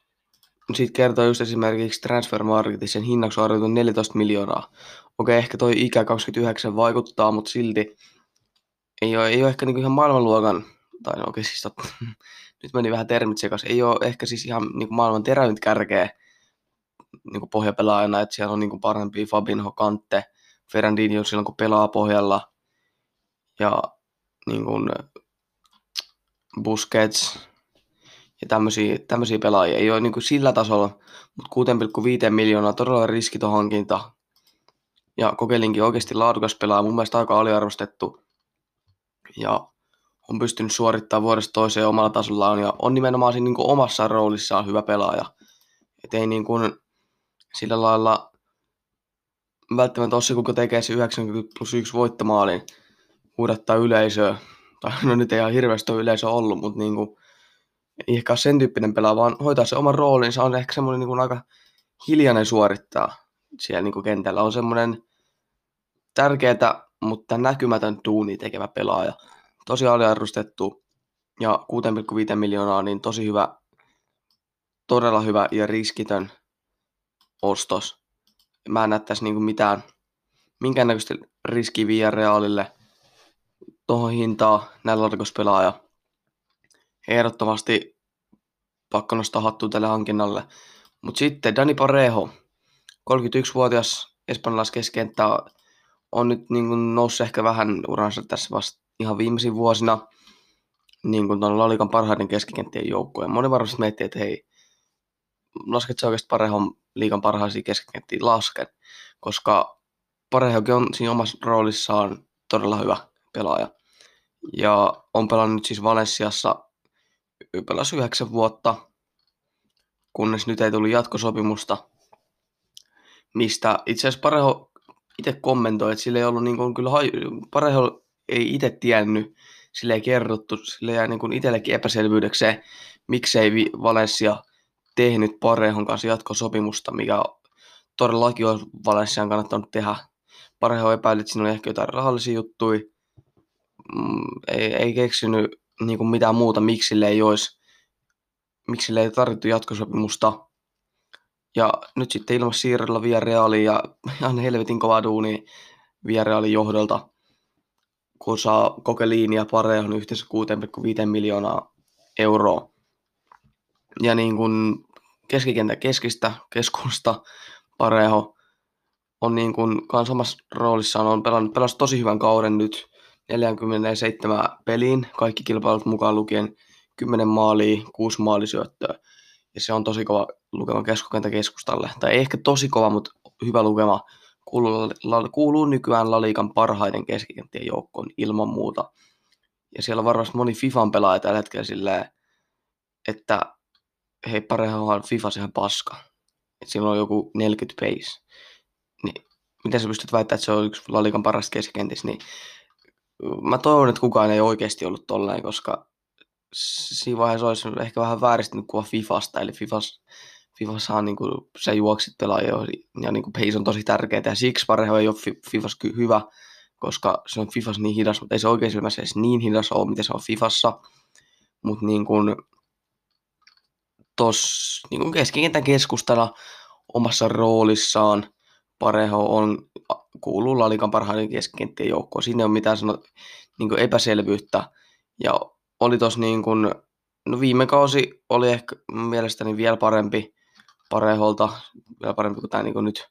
siitä kertoo just esimerkiksi Transfermarketin sen hinnaksi on arvioitu neljätoista miljoonaa. Okei, ehkä toi ikä kaksikymmentäyhdeksän vaikuttaa, mutta silti ei ole, ei ole ehkä niinku ihan maailmanluokan, tai no okei, siis nyt meni vähän termit sekas, ei ole ehkä siis ihan niinku maailman terävintä kärkeä niinku pohjapelaajana, että siellä on niinku parempi Fabinho, Kante, Ferrandinho silloin kun pelaa pohjalla, ja niinku Busquets, ja tämmöisiä, tämmöisiä pelaajia. Ei ole niinku sillä tasolla, mutta kuusi pilkku viisi miljoonaa todella riskiton hankinta. Ja Coquelinkin oikeasti laadukas pelaaja, mun mielestä aika aliarvostettu. Ja on pystynyt suorittamaan vuodesta toiseen omalla tasollaan. Ja on nimenomaan siinä niinku omassa roolissaan hyvä pelaaja. Et ei niinku sillä lailla välttämättä ole se, kun tekee se yhdeksänkymmentä plus yksi voittomaalin, huudattaa yleisöä. Tai no nyt ei ihan hirveästi ole yleisö ollut, mutta niinku ei ehkä ole sen tyyppinen pelaa, vaan hoitaa se oman roolinsa. On ehkä semmoinen niin kuin aika hiljainen suorittaa siellä niin kuin kentällä. On semmoinen tärkeätä, mutta näkymätön duuni tekevä pelaaja. Tosi aliarvostettu ja kuusi pilkku viisi miljoonaa, niin tosi hyvä, todella hyvä ja riskitön ostos. Mä en näe tässä niin kuin mitään, minkäännäköistä riskiä Villarrealille tuohon hintaan näin laadukas pelaaja. Ehdottomasti pakko nostaa hattua tälle hankinnalle. Mutta sitten Dani Parejo, kolmekymmentäyksivuotias espanjalaiskeskenttä, on nyt niin noussut ehkä vähän uransa tässä vasta ihan viimeisin vuosina niin tuon La Ligan parhaiden keskikenttien joukkoon. Moni varmasti miettii, että hei, lasket sä oikeasti Parejon liigan parhaisia keskikenttiä? Lasken, koska Parejokin on siinä omassa roolissaan todella hyvä pelaaja. Ja on pelannut siis Valenciassa pelas yhdeksän vuotta, kunnes nyt ei tullut jatkosopimusta, mistä itse asiassa Parejo itse kommentoi, että sillä ei ollut niin kuin, kyllä haju- Parejo ei itse tiennyt, sillä ei kerrottu, sillä jäi niin kuin itsellekin epäselvyydekseen, miksei Valencia tehnyt Parejon kanssa jatkosopimusta, mikä todellakin olisi Valencian kannattanut tehdä. Parejo epäili, että siinä oli ehkä jotain rahallisia juttuja, ei, ei keksinyt niin kuin mitään muuta, miksi sille ei olisi, miksi sille ei tarvittu jatkosopimusta. Ja nyt sitten ilmassa siirrellä Villarrealiin ja ihan helvetin kova duuni Villarrealin johdolta, kun saa Coquelin ja Parejón yhteensä kuusi pilkku viisi miljoonaa euroa. Ja niin kuin keskikentän keskistä, keskusta Parejón on niin kuin kans samassa roolissaan, on pelannut, pelasi tosi hyvän kauden nyt. neljäkymmentäseitsemän peliin, kaikki kilpailut mukaan lukien, kymmenen maalia, kuusi maalisyöttöä. Ja se on tosi kova lukema keskustalle. Tai ei ehkä tosi kova, mutta hyvä lukema. Kuuluu, la, kuuluu nykyään La Ligan parhaiden keskikenttien joukkoon ilman muuta. Ja siellä on varmasti moni FIFAn pelaaja tällä hetkellä silleen, että hei, Parejohan FIFA ihan paska. Että sillä on joku neljäkymmentä pace. Niin, miten sä pystyt väittämään, että se on yksi La Ligan parasta keskikentissä, niin mä toivon, että kukaan ei oikeasti ollut tollainen, koska siinä vaiheessa olisi ehkä vähän vääristynyt kuva FIFAsta. Eli Fifas, Fifassahan niin sä juoksit pelaajia ja niin pace on tosi tärkeää. Ja siksi Parejo ei ole Fifas hyvä, koska se on Fifas niin hidas, mutta ei se oikein silmässä edes niin hidas ole, mitä se on Fifassa. Mutta niin tuossa niin keskikentän keskustana omassa roolissaan Parejo on, kuuluu La Ligan parhaiden keskikenttien joukkoon. Siinä ei ole mitään sano, niin kuin epäselvyyttä. Ja oli tossa niin kuin, no viime kausi oli ehkä mielestäni vielä parempi Parejolta, vielä parempi kuin tämä niin kuin nyt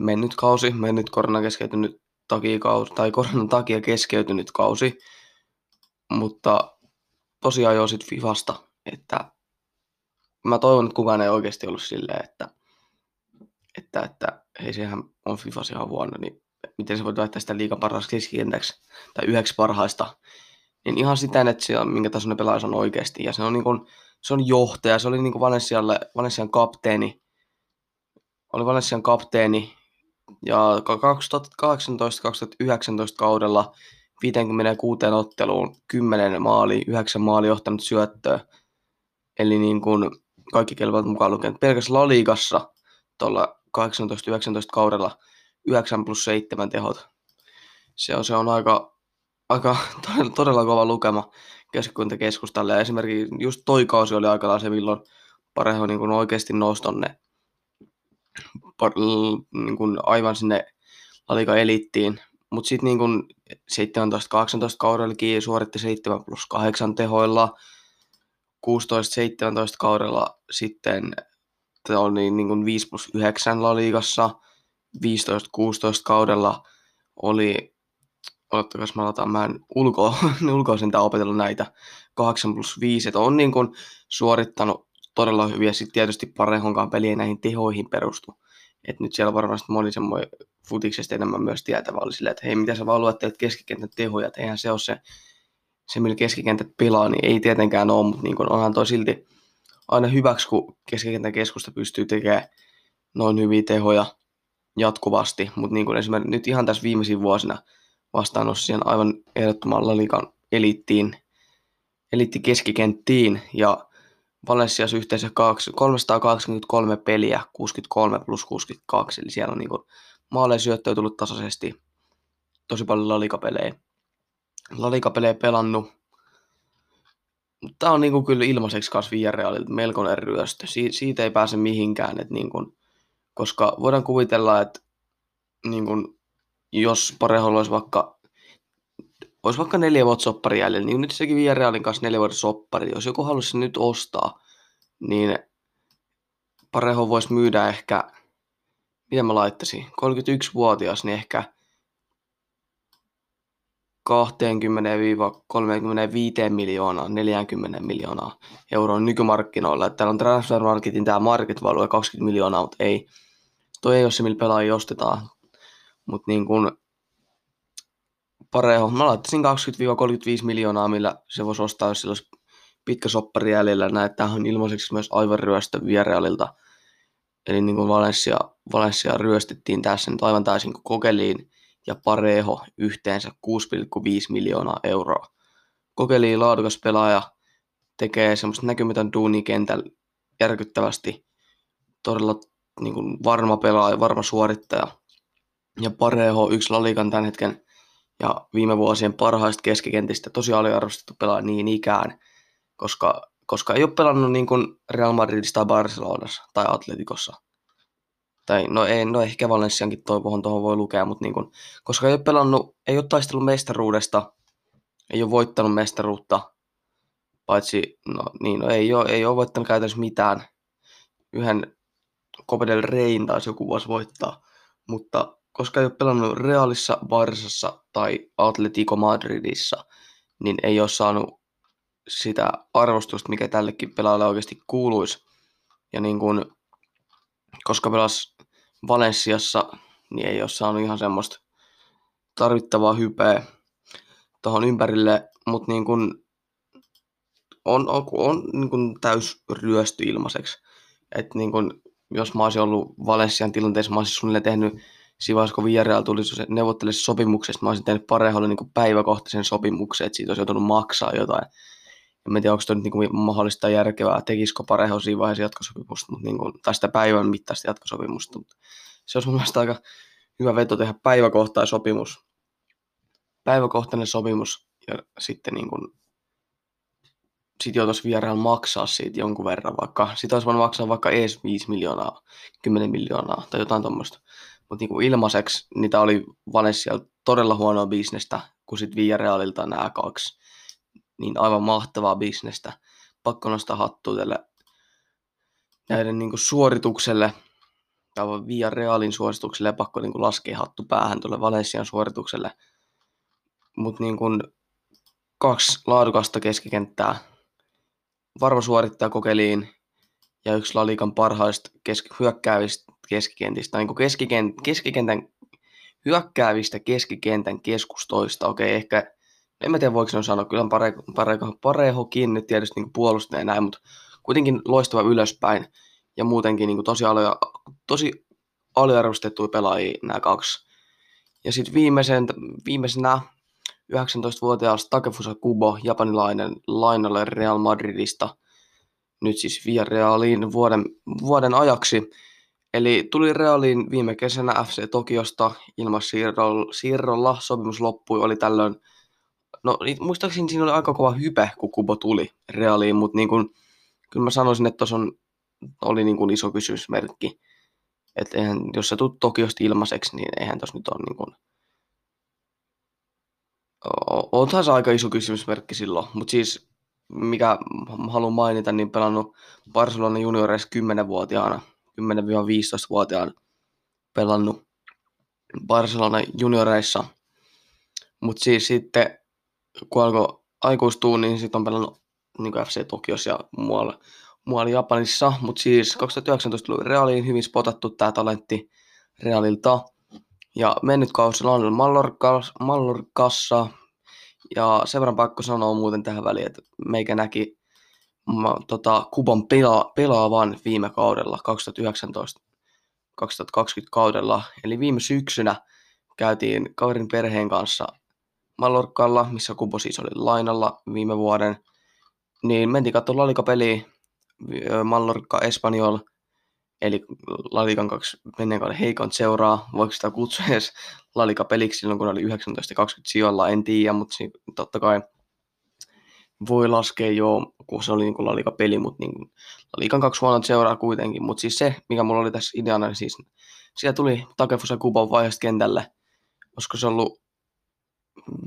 mennyt kausi, mennyt koronan keskeytynyt takia kausi, tai koronan takia keskeytynyt kausi. Mutta tosiaan jo sit FIFAsta, että mä toivon, että kukaan ei oikeasti ollut silleen, että että, että hei, sehän on FIFAs ihan vuonna, niin miten se voit laittaa sitä liigan parhaaksi keskikentäksi tai yhdeksi parhaista, niin ihan sitä, että se on, minkä tasoinen pelaaja on oikeasti. Ja se on, niin kuin, se on johtaja, se oli niin kuin Valencialle, Valencian kapteeni, oli Valencian kapteeni, ja kaksituhattakahdeksantoista kaksituhattayhdeksäntoista kaudella viisikymmentäkuusi otteluun kymmenen maalia, yhdeksän maalia johtanut syöttöä. Eli niin kuin kaikki kelpaat mukaan lukeneet. Pelkästään La Ligassa tuolla kahdeksantoista yhdeksäntoista kaudella yhdeksän plus seitsemän tehot. Se on, se on aika, aika todella, todella kova lukema keskuskuntakeskustalle. Ja esimerkiksi just toi kausi oli aikanaan se, milloin Parejo niin kuin oikeasti nousi tonne niin kuin aivan sinne La Ligan elittiin. Mutta sitten niin kun seitsemäntoista kahdeksantoista kaudellakin suoritti seitsemän plus kahdeksan tehoilla. kuusitoista seitsemäntoista kaudella sitten oli niin kun viisi plus yhdeksän La Ligassa. viisitoista kuusitoista kaudella oli, odottakas mä aloitan, mä en ulkoa, ulkoa sentään opetellut näitä, kahdeksan plus viisi. Et on niin kun suorittanut todella hyviä. Sitten tietysti Parejonkaan peli ei näihin tehoihin perustu. Et nyt siellä varmasti moni semmoinen futiksesta enemmän myös tietävä oli silleen, että hei, mitä sä vaan luettelet keskikentän tehoja, että eihän se ole se, se millä keskikentät pelaa, niin ei tietenkään ole, mutta niin onhan toi silti aina hyväksi, kun keskikentän keskusta pystyy tekemään noin hyviä tehoja jatkuvasti, mutta niin esimerkiksi nyt ihan tässä viimeisin vuosina vastaanut siihen aivan ehdottoman La Ligan eliittiin, eliittikeskikenttiin, ja Valenssiassa yhteensä kolmesataakaksikymmentäkolme peliä, kuusikymmentäkolme plus kuusikymmentäkaksi, eli siellä on niin maaleja syöttöä tullut tasaisesti, tosi paljon La Liga-pelejä. La Liga-pelejä pelannut. Tämä on niin kyllä ilmaiseksi kanssa Villarrealilta melkoinen ryöstö. Si- siitä ei pääse mihinkään, että niin kuin, koska voidaan kuvitella, että niin kuin, jos Parejolla olisi vaikka, olisi vaikka neljä vuotta soppari jäljellä, niin nyt sekin Villarrealin kanssa neljä vuotta soppari. Jos joku haluaisi sen nyt ostaa, niin Parejo voisi myydä ehkä, mitä mä laittaisin, kolmekymmentäyksivuotias, niin ehkä kaksikymmentä kolmekymmentäviisi miljoonaa, neljäkymmentä miljoonaa euroa nykymarkkinoilla. Täällä on Transfer Marketin tämä market-value kaksikymmentä miljoonaa, mutta ei. Toi ei ole se, millä pelaajia ostetaan. Mutta niin kuin Parejo, mä laittaisin kaksikymmentä kolmekymmentäviisi miljoonaa, millä se voisi ostaa, jos sillä olisi pitkä soppari jäljellä. Näet, tämähän on ilmaiseksi myös aivan ryöstö Villarrealilta. Eli niin kuin Valencia, Valencia ryöstettiin tässä nyt aivan täysin Coquelin ja Parejo yhteensä kuusi pilkku viisi miljoonaa euroa. Coquelin laadukas pelaaja, tekee semmoista näkymätön duunia kentällä järkyttävästi. Todella niin kuin varma pelaaja, varma suorittaja. Ja Parejo yksi La Ligan tämän hetken ja viime vuosien parhaista keskikentistä. Tosi aliarvostettu pelaaja niin ikään, koska koska ei ole pelannut niin kuin Real Madridissa tai Barcelonassa tai Atleticossa. Tai no, ei, no ehkä Valenciankin toivohon tuohon voi lukea, mutta niin kuin, koska ei ole pelannut, ei ole taistellut mestaruudesta, ei ole voittanut mestaruutta, paitsi, no niin, no ei ole, ei ole voittanut käytännössä mitään. Yhden Copa del Reyn taas joku voisi voittaa, mutta koska ei ole pelannut Realissa, Barsassa tai Atletico Madridissa, niin ei ole saanut sitä arvostusta, mikä tällekin pelaajalle oikeasti kuuluisi. Ja niin kuin, koska pelas Valenssiassa, niin ei ole saanut ihan semmoista tarvittavaa hypeä tuohon ympärille, mutta niin kuin on, on, on niin kuin täys ryösty ilmaiseksi. Että niin kuin, jos mä olisin ollut Valenssian tilanteessa, mä olisin suunnilleen tehnyt, siinä vaiheessa kun Villarreal tuli neuvottelemaan sopimuksesta, mä olisin tehnyt Parejolle niin kuin päiväkohtaisen sopimuksen, että siitä olisi joutunut maksaa jotain. En tiedä, onko se nyt niin mahdollista järkevää, tekisikö Parejo siinä vaiheessa jatkosopimusta, mutta niin kuin, tai sitä päivän mittaista jatkosopimusta. Mutta se olisi mun mielestä aika hyvä veto tehdä päiväkohtainen sopimus. Päiväkohtainen sopimus, ja sitten niin kuin, sit joutuisi Villarreal maksaa siitä jonkun verran, vaikka sitä olisi voinut maksaa vaikka ees viisi miljoonaa, kymmenen miljoonaa tai jotain tuommoista. Mutta niin kuin ilmaiseksi niitä oli Valencialla todella huonoa bisnestä, kun sitten Villarrealilta nämä kaksi. Niin aivan mahtavaa bisnestä. Pakko nostaa hattua tälle näiden niin kuin suoritukselle, tai Villarrealin suoritukselle, ja pakko niin kuin laskea hattu päähän tuolle Valencian suoritukselle. Mutta niin kuin kaksi laadukasta keskikenttää. Varma suorittaa Coquelin ja yksi La Ligan parhaista kesk- hyökkäävistä keskikentistä. Niin kuin keskiken- keskikentän hyökkäävistä keskikentän keskustoista. Okei, ehkä, en mä tiedä voiko ne sanoa, kyllä Parejo, Parejo, Parejokin nyt tietysti niin puolustaa näin, mutta kuitenkin loistava ylöspäin ja muutenkin niin tosi, alio, tosi aliarvostettuja pelaajia nämä kaksi. Ja sitten viimeisenä yhdeksäntoistavuotias Takefusa Kubo, japanilainen lainalle Real Madridista, nyt siis Villarrealin vuoden, vuoden ajaksi. Eli tuli Realiin viime kesänä F C Tokiosta ilmassiirrolla, sopimus loppui, oli tällöin, no muistaakseni siinä oli aika kova hype, kun Kubo tuli Realiin, mutta niin kun, kyllä mä sanoisin, että tuossa oli niin kun iso kysymysmerkki. Että jos sä tulet Tokiosta ilmaiseksi, niin eihän tuossa nyt ole niin kun... Onhan se aika iso kysymysmerkki silloin, mutta siis mikä haluan mainita, niin pelannut Barcelona junioreissa kymmenvuotiaana, kymmenen viisitoistavuotiaana pelannut Barcelona junioreissa, mutta siis sitten kun alkoi aikuistua, niin sitten on pelannut niin kuin F C Tokiossa ja muualla, muualla Japanissa, mutta siis kaksituhattayhdeksäntoista tuli Realiin hyvin spotattu tämä talentti Realilta. Ja mennyt kausilla on Mallorcassa, ja sen verran pakko sanoa muuten tähän väliin, että meikä näki mä, tota, Kubon pela, pelaavan viime kaudella, kaksituhattayhdeksäntoista kaksituhattakaksikymmentä kaudella. Eli viime syksynä käytiin kaverin perheen kanssa Mallorcalla, missä Kubo siis oli lainalla viime vuoden. Niin mentiin katsomaan La Liga peliä Mallorca Espanyol. Eli La Ligan kaksi menneen kauden heikon seuraa, voiko sitä kutsua edes La Liga peliksi silloin, kun oli yhdeksäntoista kaksikymmentä sijoilla, en tiedä, mutta totta kai voi laskea joo, kun se oli niin kuin La Liga peli, mutta niin kuin La Ligan kaksi huonon seuraa kuitenkin, mutta siis se, mikä mulla oli tässä ideana, niin siis siellä tuli Takefusa Kubon vaiheesta kentälle, olisiko se ollut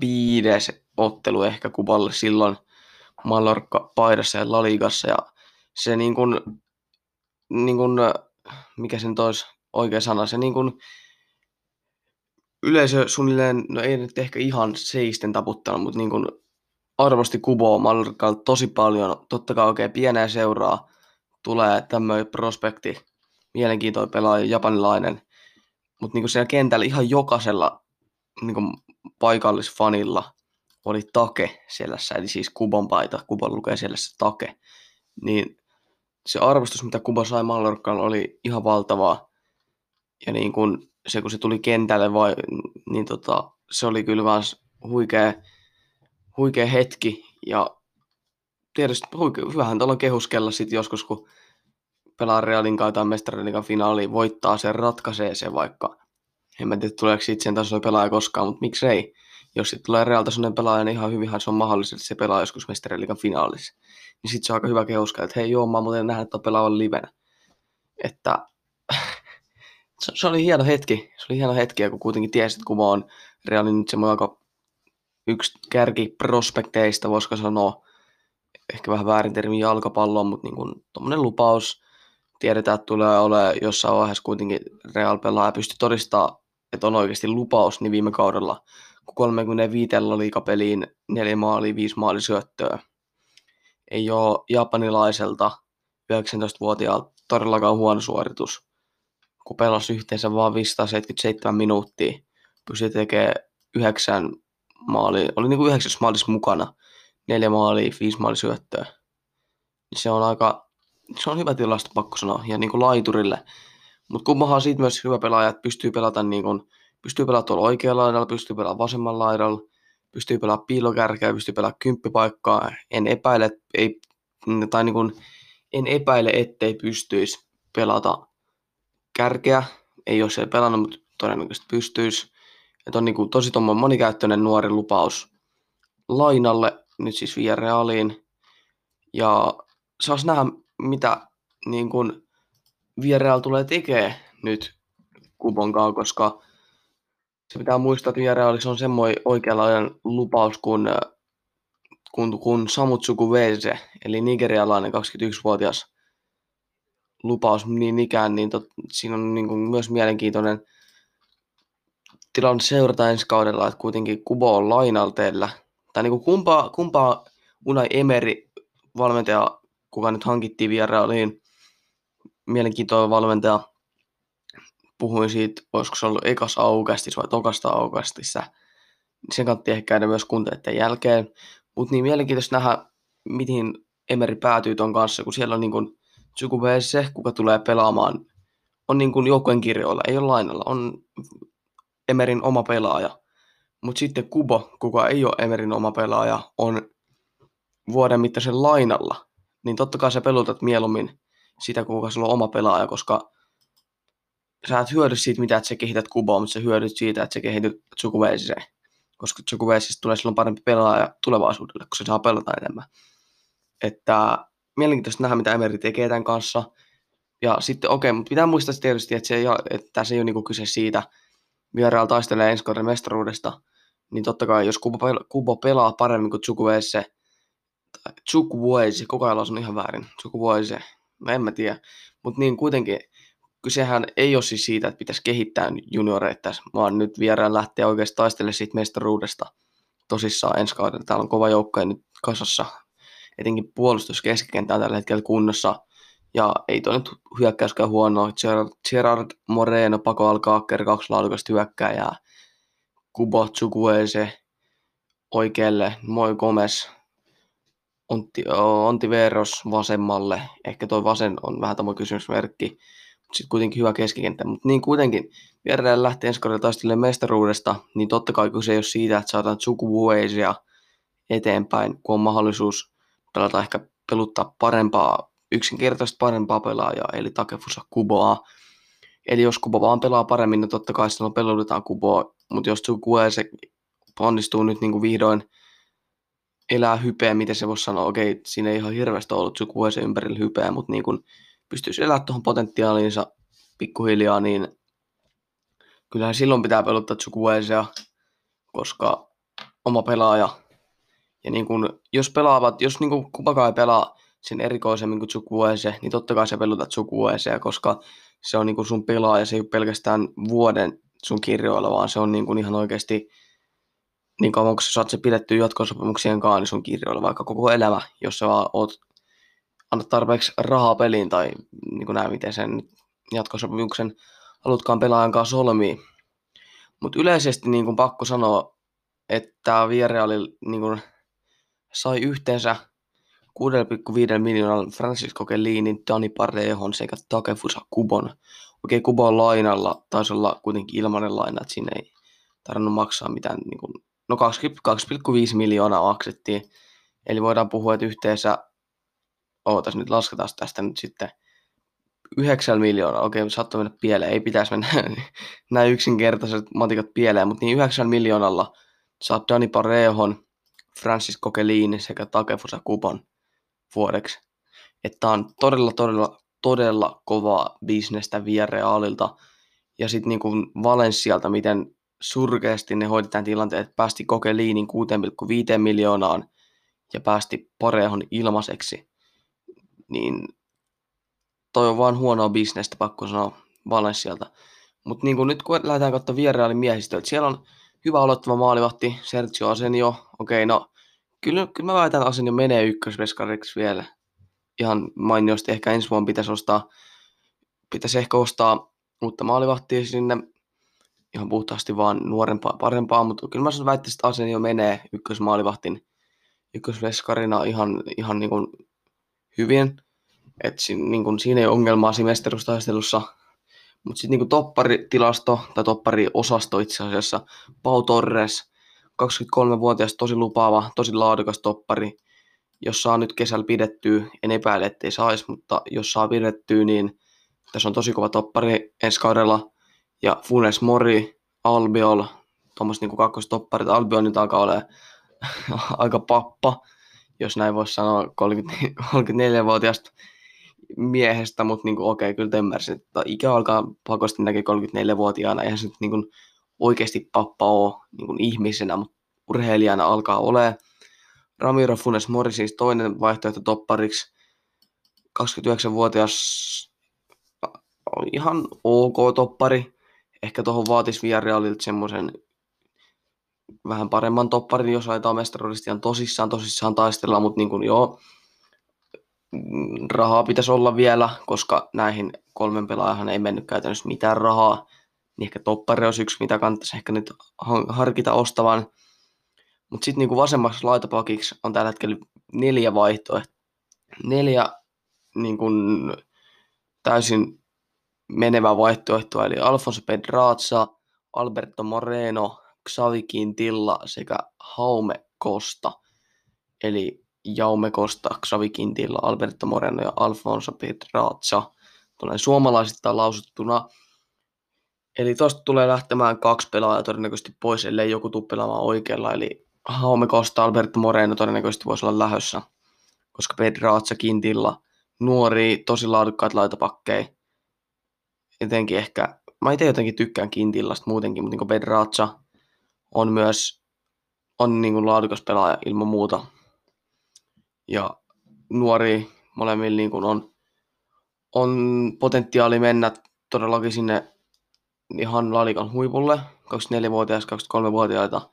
viides ottelu ehkä Kuballe silloin Mallorca-paidassa ja La Ligassa, ja se niin kuin niin kun, mikä sen tois oikea sana, se niin kun yleisö suunnilleen, no ei nyt ehkä ihan seisten taputtanut, mutta niin kun arvosti Kuboa Mallorcalta tosi paljon. Totta kai oikein pienää seuraa tulee tämmöinen prospekti, mielenkiintoinen pelaaja, japanilainen, mutta niin kun siellä kentällä ihan jokaisella niin kun paikallisfanilla oli take sellässä, eli siis Kubon paita, Kubon lukee sellässä take, niin se arvostus, mitä Kubo sai Mallorcalla, oli ihan valtavaa. Ja niin kun se, kun se tuli kentälle, vai, niin tota, se oli kyllä vaan huikea, huikea hetki. Ja tietysti huikea, hyvähän tuolla kehuskella sitten joskus, kun pelaa Realin kanssa tai Mestariliigan finaaliin, voittaa sen, ratkaisee sen vaikka. En mä tiedä, tuleeko siitä sen tasoinen pelaaja koskaan, mutta miksei. Jos sitten tulee Real tasoinen pelaaja, niin ihan hyvinhän se on mahdollista, että se pelaa joskus Mestariliigan finaalissa. Niin sitten se on aika hyvä kehuskella, että hei joo, mä oon muuten nähnyt tuon pelaavan livenä. Että se, se oli hieno hetki, se oli hieno hetki, ja kun kuitenkin tiesit, kun mä oon Realin nyt semmoinen aika yksi kärki prospekteista, voisiko sanoa, ehkä vähän väärin termi jalkapalloon, mutta niin tuommoinen lupaus, tiedetään, että tulee olemaan jossain vaiheessa kuitenkin Real pelaa, ja pystyi todistamaan, että on oikeasti lupaus, niin viime kaudella, kun kolmekymmentäviisi liigapeliin neljä maalia, viisi maalisyöttöä. Ei ole japanilaiselta yhdeksäntoistavuotiaalta todellakaan huono suoritus, kun pelasi yhteensä vain viisisataaseitsemänkymmentäseitsemän minuuttia, pystyi tekemään yhdeksän maalia, oli niin kuin yhdeksäs maalis mukana, neljä maalia, viisi maalisyöttöä. Se on aika, se on hyvä tilasto, pakko sanoa, ja niin kuin laiturille. Mutta kummahan siitä myös hyvä pelaaja, että pystyy pelata niin kuin, pystyy pelata tuolla oikealla laidalla, pystyy pelaamaan vasemmalla laidalla, pystyy pelaamaan piilokärkeä, pystyy pelaamaan kymppipaikkaa. En epäile, ei, tai niin kuin, en epäile, ettei pystyisi pelata kärkeä. Ei ole siellä pelannut, mutta todennäköisesti pystyisi. Että on niin kuin tosi tuommoinen monikäyttöinen nuori lupaus lainalle, nyt siis Villarrealiin. Ja saas nähdä, mitä niin kuin Villarreal tulee tekemään nyt Kubon kanssa, koska se pitää muistaa, että Villarrealissa on semmoinen oikeanlainen lupaus kuin, kuin, kuin Samutsuku Veze, eli nigerialainen kaksikymmentäyksivuotias lupaus niin ikään, niin tot, siinä on niin kuin myös mielenkiintoinen tilanne seurata ensi kaudella, että kuitenkin Kubo on lainalteellä, tai niin kuin kumpaa, kumpaa Unai Emery valmentaja, kuka nyt hankittiin Villarrealiin, mielenkiintoinen valmentaja, puhuin siitä, olisiko se ollut ekas augustis vai tokasta augustissa. Sen kannattaa ehkä käydä myös kunteleiden jälkeen. Mutta niin mielenkiintoista nähdä, mihin Emery päätyy ton kanssa, kun siellä on niin kuin Tsukubese, kuka tulee pelaamaan, on niin kuin joukkojen kirjoilla, ei ole lainalla, on Emeryn oma pelaaja. Mutta sitten Kubo, kuka ei ole Emeryn oma pelaaja, on vuoden mittaisen lainalla. Niin totta kai sä pelutat mieluummin sitä, kuka sulla on oma pelaaja, koska sä et hyödy siitä, mitä et sä kehität Kuboa, mutta sä hyödyt siitä, että sä kehityt Tsukubeseen. Koska Tsukubesista tulee silloin parempi pelaaja tulevaisuudelle, kun se saa pelata enemmän. Että mielenkiintoista nähdä, mitä Emery tekee tämän kanssa. Ja sitten okei, okay, mutta pitää muistaa tietysti, että, se ei ole, että tässä ei ole niinku kyse siitä, Villarreal taistelee ensi kauden mestaruudesta, niin totta kai, jos Kubo, pel- Kubo pelaa paremmin kuin Tsukubese, Tsukubese, koko ajan on ihan väärin, Tsukubese, no en mä tiedä, mutta niin kuitenkin, kysehän ei ole siis siitä, että pitäisi kehittää junioreita, vaan nyt Villarreal lähtee oikeasti taistelemaan siitä mestaruudesta tosissaan ensi kauden. Täällä on kova joukko nyt kasassa, etenkin puolustus keskikentää tällä hetkellä kunnossa, ja ei toi nyt hyökkäyskään huonoa. Gerard Moreno pako alkaa kerran kaksi laadukasta hyökkääjää. Kubo Tsukubese oikealle. Moi Gomez. Onti, Onti Veros vasemmalle. Ehkä toi vasen on vähän tämä kysymysmerkki. Sitten kuitenkin hyvä keskikenttä. Mutta niin kuitenkin Vierelle lähtee ensi kaudella taistelemaan mestaruudesta. Niin totta kai kyse ei ole siitä, että saadaan Tsukubesea eteenpäin. Kun on mahdollisuus pelata ehkä peluttaa parempaa yksinkertaisesti parempaa pelaajaa, eli Takefusa Kuboa. Eli jos Kubo vaan pelaa paremmin, niin totta kai silloin pelutetaan Kuboa, mutta jos Tsukubese onnistuu nyt niin kuin vihdoin elää hypeä, miten se voisi sanoa, okei, okay, siinä ei ihan hirveästi ollut Tsukubese ympärillä hypeä, mutta niin kuin pystyisi elämään tuohon potentiaaliinsa pikkuhiljaa, niin kyllähän silloin pitää peluttaa Tsukubesea, koska oma pelaaja, ja niin kuin, jos pelaavat, jos niin kuin Kubakaan ei pelaa, sen erikoisemmin kuin Tsukubese, niin totta kai sä pelutat Tsukubesea, koska se on niinku sun pelaaja, se ei ole pelkästään vuoden sun kirjoilla, vaan se on niinku ihan oikeasti, niin kauan kun sä saat se pidettyä jatkosopimuksien kanssa, niin sun kirjoilla vaikka koko elämä, jos sä vaan oot, annat tarpeeksi rahaa peliin, tai niinku näin miten sen jatkosopimuksen halutkaan pelaajan kanssa solmia. Mutta yleisesti niinku pakko sanoa, että Villarreal niinku sai yhteensä kuusi pilkku viisi miljoonaa Francis Coquelinin, Dani Parejhon sekä Takefusa Kubon. Okei, Kubo on lainalla, taisi olla kuitenkin ilmainen laina, että siinä ei tarvinnut maksaa mitään. Niin kuin, no kaksikymmentäkaksi pilkku viisi miljoonaa maksettiin, eli voidaan puhua, että yhteensä, ootas nyt lasketaan tästä nyt sitten, yhdeksän miljoonaa, okei, saattoi mennä pieleen, ei pitäisi mennä näin yksinkertaiset matikat pieleen, mutta niin yhdeksän miljoonalla saa Dani Parejhon, Francis Coquelin sekä Takefusa Kubon vuodeksi. Tämä on todella, todella, todella kovaa bisnestä Villarrealilta. Ja sitten niinku Valencialta, miten surkeasti ne hoidetaan tilanteet, että päästi Coquelinin kuusi pilkku viisi miljoonaan ja päästi Parejhon ilmaiseksi. Niin toi on vaan huonoa bisnestä, pakko sanoa Valencialta. Mutta niinku nyt kun lähdetään katsomaan Villarrealin miehistöä, siellä on hyvä aloittava maalivahti, Sergio Asenio. Okei, no Kyllä, kyllä mä väitän, että Asenio menee ykkösveskariksi vielä ihan mainiosti. Ehkä ensi vuonna pitäisi ostaa, pitäisi ehkä ostaa uutta maalivahtia sinne ihan puhtaasti vaan nuorempaa parempaa, mutta kyllä mä väittäisin, että Asenio menee ykkösmaalivahtin ykkösveskarina ihan, ihan niin kuin hyvin. Et si, niin kuin, siinä ei ole ongelmaa siinä mestaruustaistelussa. Mutta sitten niin topparitilasto tai toppariosasto itse asiassa, Pau Torres, kaksikymmentäkolmevuotias, tosi lupaava, tosi laadukas toppari, jos saa nyt kesällä pidettyä, en epäile, ettei saisi, mutta jos saa pidettyä, niin tässä on tosi kova toppari ensi kaudella. Ja Funes Mori, Albiol, tuommoiset niinku kakkostopparit, Albiol nyt alkaa olemaan aika pappa, jos näin voisi sanoa kolmekymmentäneljävuotiaasta miehestä, mutta niinku, okei, kyllä ymmärsin, että ikä alkaa pakosti näkee kolmekymmentäneljävuotiaana, eihän se nyt niinku oikeasti pappa ole niin ihmisenä, mutta urheilijana alkaa olemaan. Ramiro Funes Mori siis toinen vaihtoehto toppariksi. kaksikymmentäyhdeksänvuotias on ihan ok toppari. Ehkä tuohon vaatisi Villarrealilta semmoisen vähän paremman topparin, jos ajetaan mestaruudesta ihan tosissaan, tosissaan taistellaan, mutta niin kuin, joo, rahaa pitäisi olla vielä, koska näihin kolmen pelaajahan ei mennyt käytännössä mitään rahaa, niin ehkä toppari olisi yksi, mitä kannattaisi ehkä nyt harkita ostavan. Mutta sitten niinku vasemmaksi laitapakiksi on tällä hetkellä neljä vaihtoehtoa. Neljä niinku, täysin menevää vaihtoehtoa, eli Alfonso Pedraza, Alberto Moreno, Xavi Quintilla sekä Jaume Costa. Eli Jaume Costa, Xavi Quintilla, Alberto Moreno ja Alfonso Pedraza. Tuollainen suomalaisittain lausuttuna. Eli tuosta tulee lähtemään kaksi pelaajaa todennäköisesti pois, ellei joku tule pelaamaan oikealla. Eli Jaume Costa, Alberto Moreno todennäköisesti voisi olla lähdössä, koska Pedraza, Quintilla, nuori, tosi laadukkaat laitapakkeja. Jotenkin ehkä, mä itse jotenkin tykkään Quintillasta muutenkin, mutta niin Pedraza on myös on niin kuin laadukas pelaaja ilman muuta. Ja nuori molemmilla niin kuin on, on potentiaali mennä todellakin sinne ihan La Ligan huipulle. kaksikymmentäneljävuotias, kaksikymmentäkolmevuotiaita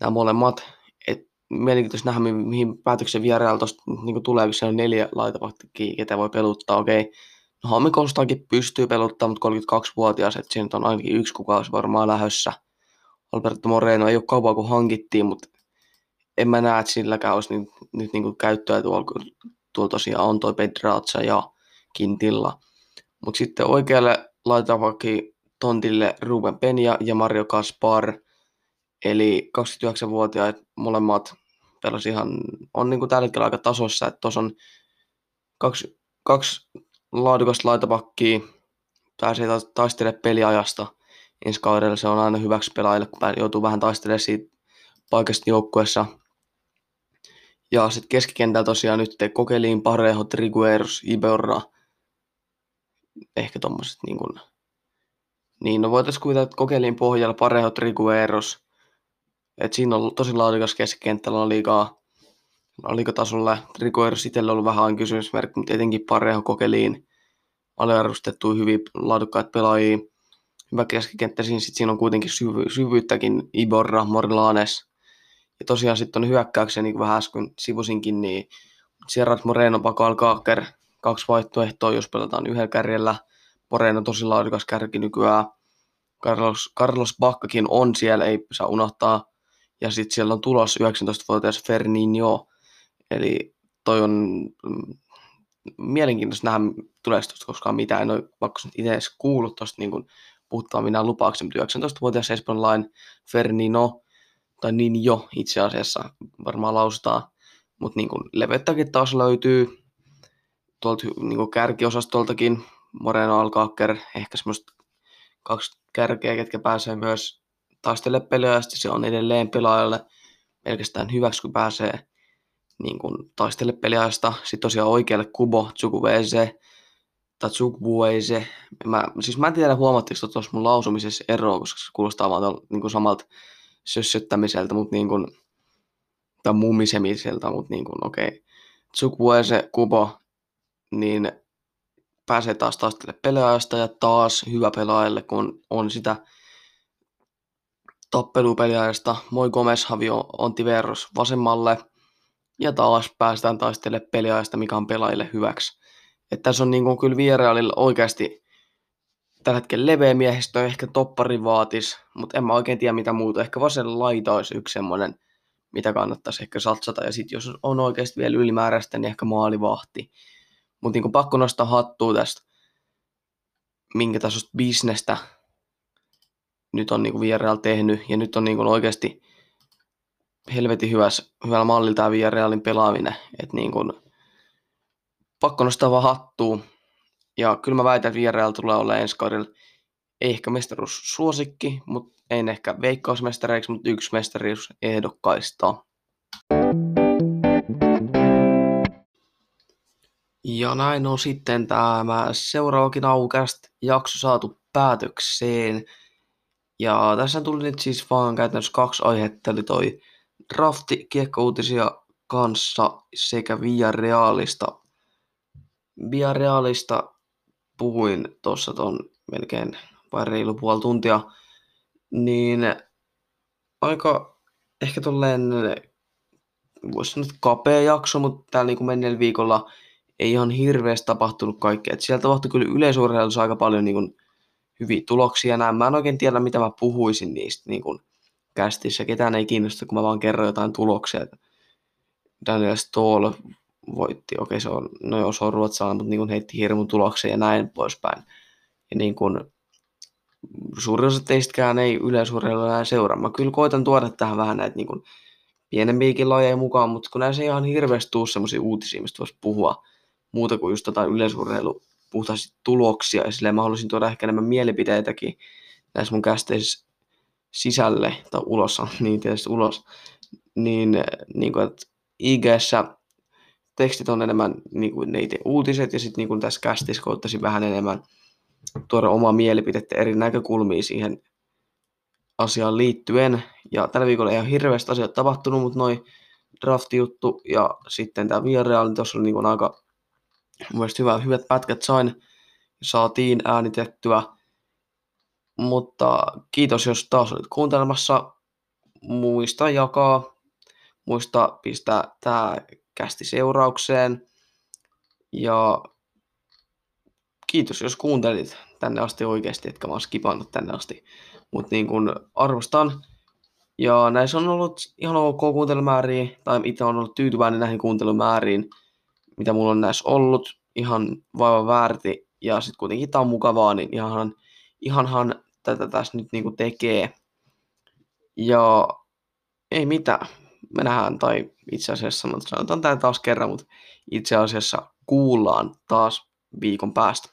nämä molemmat. Et mielenkiintoista nähdä, mihin päätöksen Villarreal tuosta niin tulee, kun siellä on neljä laitapakkia, ketä voi peluttaa. Okei, no Jaume Costakin pystyy peluttaa, mutta kolmekymmentäkaksivuotias, että siinä on ainakin yksi kuukausi varmaan lähössä. Alberto Moreno ei ole kaupaa, kun hankittiin, mutta en mä näe, että silläkään olisi nyt, nyt niin kuin käyttöä tuolla, kun tuolla tosiaan on toi Pedraza ja Quintilla. Mutta sitten oikealle laitapakki tontille Ruben Peña ja Mario Kaspar, eli kaksikymmentäyhdeksänvuotiaat molemmat pelasi ihan, on niin kuin tällä hetkellä aika tasossa, että tuossa on kaksi, kaksi laadukasta laitapakkia, pääsee taistelemaan peliajasta. Ensi kaudella se on aina hyväksi pelaajille, kun joutuu vähän taistelemaan siitä paikasta joukkueessa. Ja sitten keskikentällä tosiaan nyt Coquelin, Parejo, Trigueros, Iberra. Ehkä tommoset niin kuin... Niin, no voitaisiin kuvitella, että Coquelin pohjalla Parejo, Trigueros. Että siinä on tosi laadukas keskikentällä on liikaa, on liikaa tasolla. Trigueros itsellä on ollut vähän aina kysymysmerkki, mutta etenkin Parejo, Coquelin. Aliarvostettu hyviä laadukkaat pelaajia. Hyvä keskikenttä, siinä, sit siinä on kuitenkin syvy- syvyyttäkin Iborra, Morlanes. Ja tosiaan sitten on hyökkäyksiä, niin kuin vähän äsken sivusinkin, niin Gerard Moreno, Pakal Kaaker, kaksi vaihtoehtoa, jos pelataan yhdellä kärjellä. Moreno tosi laadukas kärki nykyään. Carlos, Carlos Backakin on siellä, ei saa unohtaa. Ja sitten siellä on tulos yhdeksäntoistavuotias Ferninho. Eli toi on mm, mielenkiintoista nähdä, tuleeko tuosta koskaan mitään. En ole vaikka itse edes kuullut tuosta niin kuin puhutaan minä lupaakseni, mutta yhdeksäntoistavuotias espanjalainen Ferninho, tai Ninho itse asiassa varmaan lausutaan, mutta niin levettäkin taas löytyy tuolta niin kärkiosastoltakin, Moreno, Alcácer, ehkä semmoista kaksi kärkeä, ketkä pääsee myös taistelemaan peliä, ja se on edelleen pelaajalle pelkästään hyväksi, kun pääsee niin taistelemaan peliajasta. Sitten tosiaan oikealle Kubo, Chukwueze, Tsukbueze. Mä, siis mä en tiedä huomattavasti tuossa mun lausumisessa eroa, koska se kuulostaa vaan tol, niin samalta sössöttämiseltä, mutta niin kuin, tai mumisemiseltä, mutta niin kuin, okei. Okay. Tsukbueze, Kubo, niin pääsee taas taistelemaan peliajasta ja taas hyvä pelaajalle, kun on sitä tappelua peliajasta. Moi Gomez, Havio, Ontti Verros vasemmalle ja taas päästään taistelemaan peliajasta, mikä on pelaajille hyväksi. Että tässä on niin kuin kyllä Villarrealilla oikeasti tällä hetkellä leveä miehistö, ehkä toppari vaatis, mutta en mä oikein tiedä mitä muuta. Ehkä vasen laita olisi yksi semmoinen, mitä kannattaisi ehkä satsata. Ja sitten jos on oikeasti vielä ylimääräistä, niin ehkä maalivahti. Mutta niin kuin pakko nostaa hattua tästä, minkä tasosta bisnestä nyt on niin kuin Villarreal tehnyt. Ja nyt on niin kuin oikeasti helvetin hyväs, hyvällä mallilla tämä Villarrealin pelaaminen. Että niin kuin... Pakko nostaa vaan hattuun. Ja kyllä mä väitän, että Villarreal tulee olla ensi kaudella ei ehkä mestaruussuosikki, mutta ei ehkä veikkausmestareiksi, mutta yksi mestaruusehdokkaista. Ja näin on sitten tämä seuraavakin aukeasta jakso saatu päätökseen. Ja tässä tuli nyt siis vaan käytännössä kaksi aihetta, eli toi drafti kiekko-uutisia kanssa sekä Villarrealista. Villarrealista puhuin tuossa tuon melkein vain reilu puoli tuntia, niin aika ehkä tolleen, voisi sanoa kapea jakso, mutta täällä niin kuin menneellä viikolla ei ihan hirveästi tapahtunut kaikkea. Et siellä tapahtui kyllä yleisurheilussa aika paljon niin kun, hyviä tuloksia. Näin. Mä en oikein tiedä, mitä mä puhuisin niistä niin kun, kästissä. Ketään ei kiinnosta, kun mä vaan kerron jotain tuloksia. Daniel Ståhl voitti, okei se on, no joo, se on ruotsalainen, mutta niin kun, heitti hirmun tuloksen ja näin poispäin. Ja niin kun, suurin osa teistäkään ei yleisurheilua enää seuraa. Mä kyllä koitan tuoda tähän vähän näitä niin kun, pienempiäkin lajeja mukaan, mutta kun näissä ei ihan hirveästi tule semmoisia uutisia, mistä voisi puhua muuta kuin just tota yleisurheilu puhtaasti tuloksia, ja silleen mä haluaisin tuoda ehkä enemmän mielipiteitäkin näissä mun kästeissä sisälle, tai ulos, niin tietysti ulos, niin, niin kuin, että I G:ssä tekstit on enemmän niin kuin ne itse uutiset, ja sitten niin kuin tässä kästissä koittaisin vähän enemmän tuoda omaa mielipidettä eri näkökulmia siihen asiaan liittyen, ja tällä viikolla ei ole hirveästi asioita tapahtunut, mutta noi draft-juttu ja sitten tämä Villarreal, niin tuossa oli niin aika hyvä, hyvät pätkät sain, saatiin äänitettyä, mutta kiitos jos taas olit kuuntelemassa, muista jakaa, muista pistää tämä kästi seuraukseen, ja kiitos jos kuuntelit tänne asti oikeasti, etkä mä oon skipannut tänne asti. Mutta niin kun arvostan, ja näissä on ollut ihan ok kuuntelumääriä, tai itse on ollut tyytyväinen näihin kuuntelumääriin, mitä mulla on näissä ollut, ihan vaivan väärti, ja sitten kuitenkin tää on mukavaa, niin ihanhan, ihanhan tätä tässä nyt niinku tekee. Ja ei mitään, me nähdään, tai itse asiassa sanotaan tää taas kerran, mutta itse asiassa kuullaan taas viikon päästä.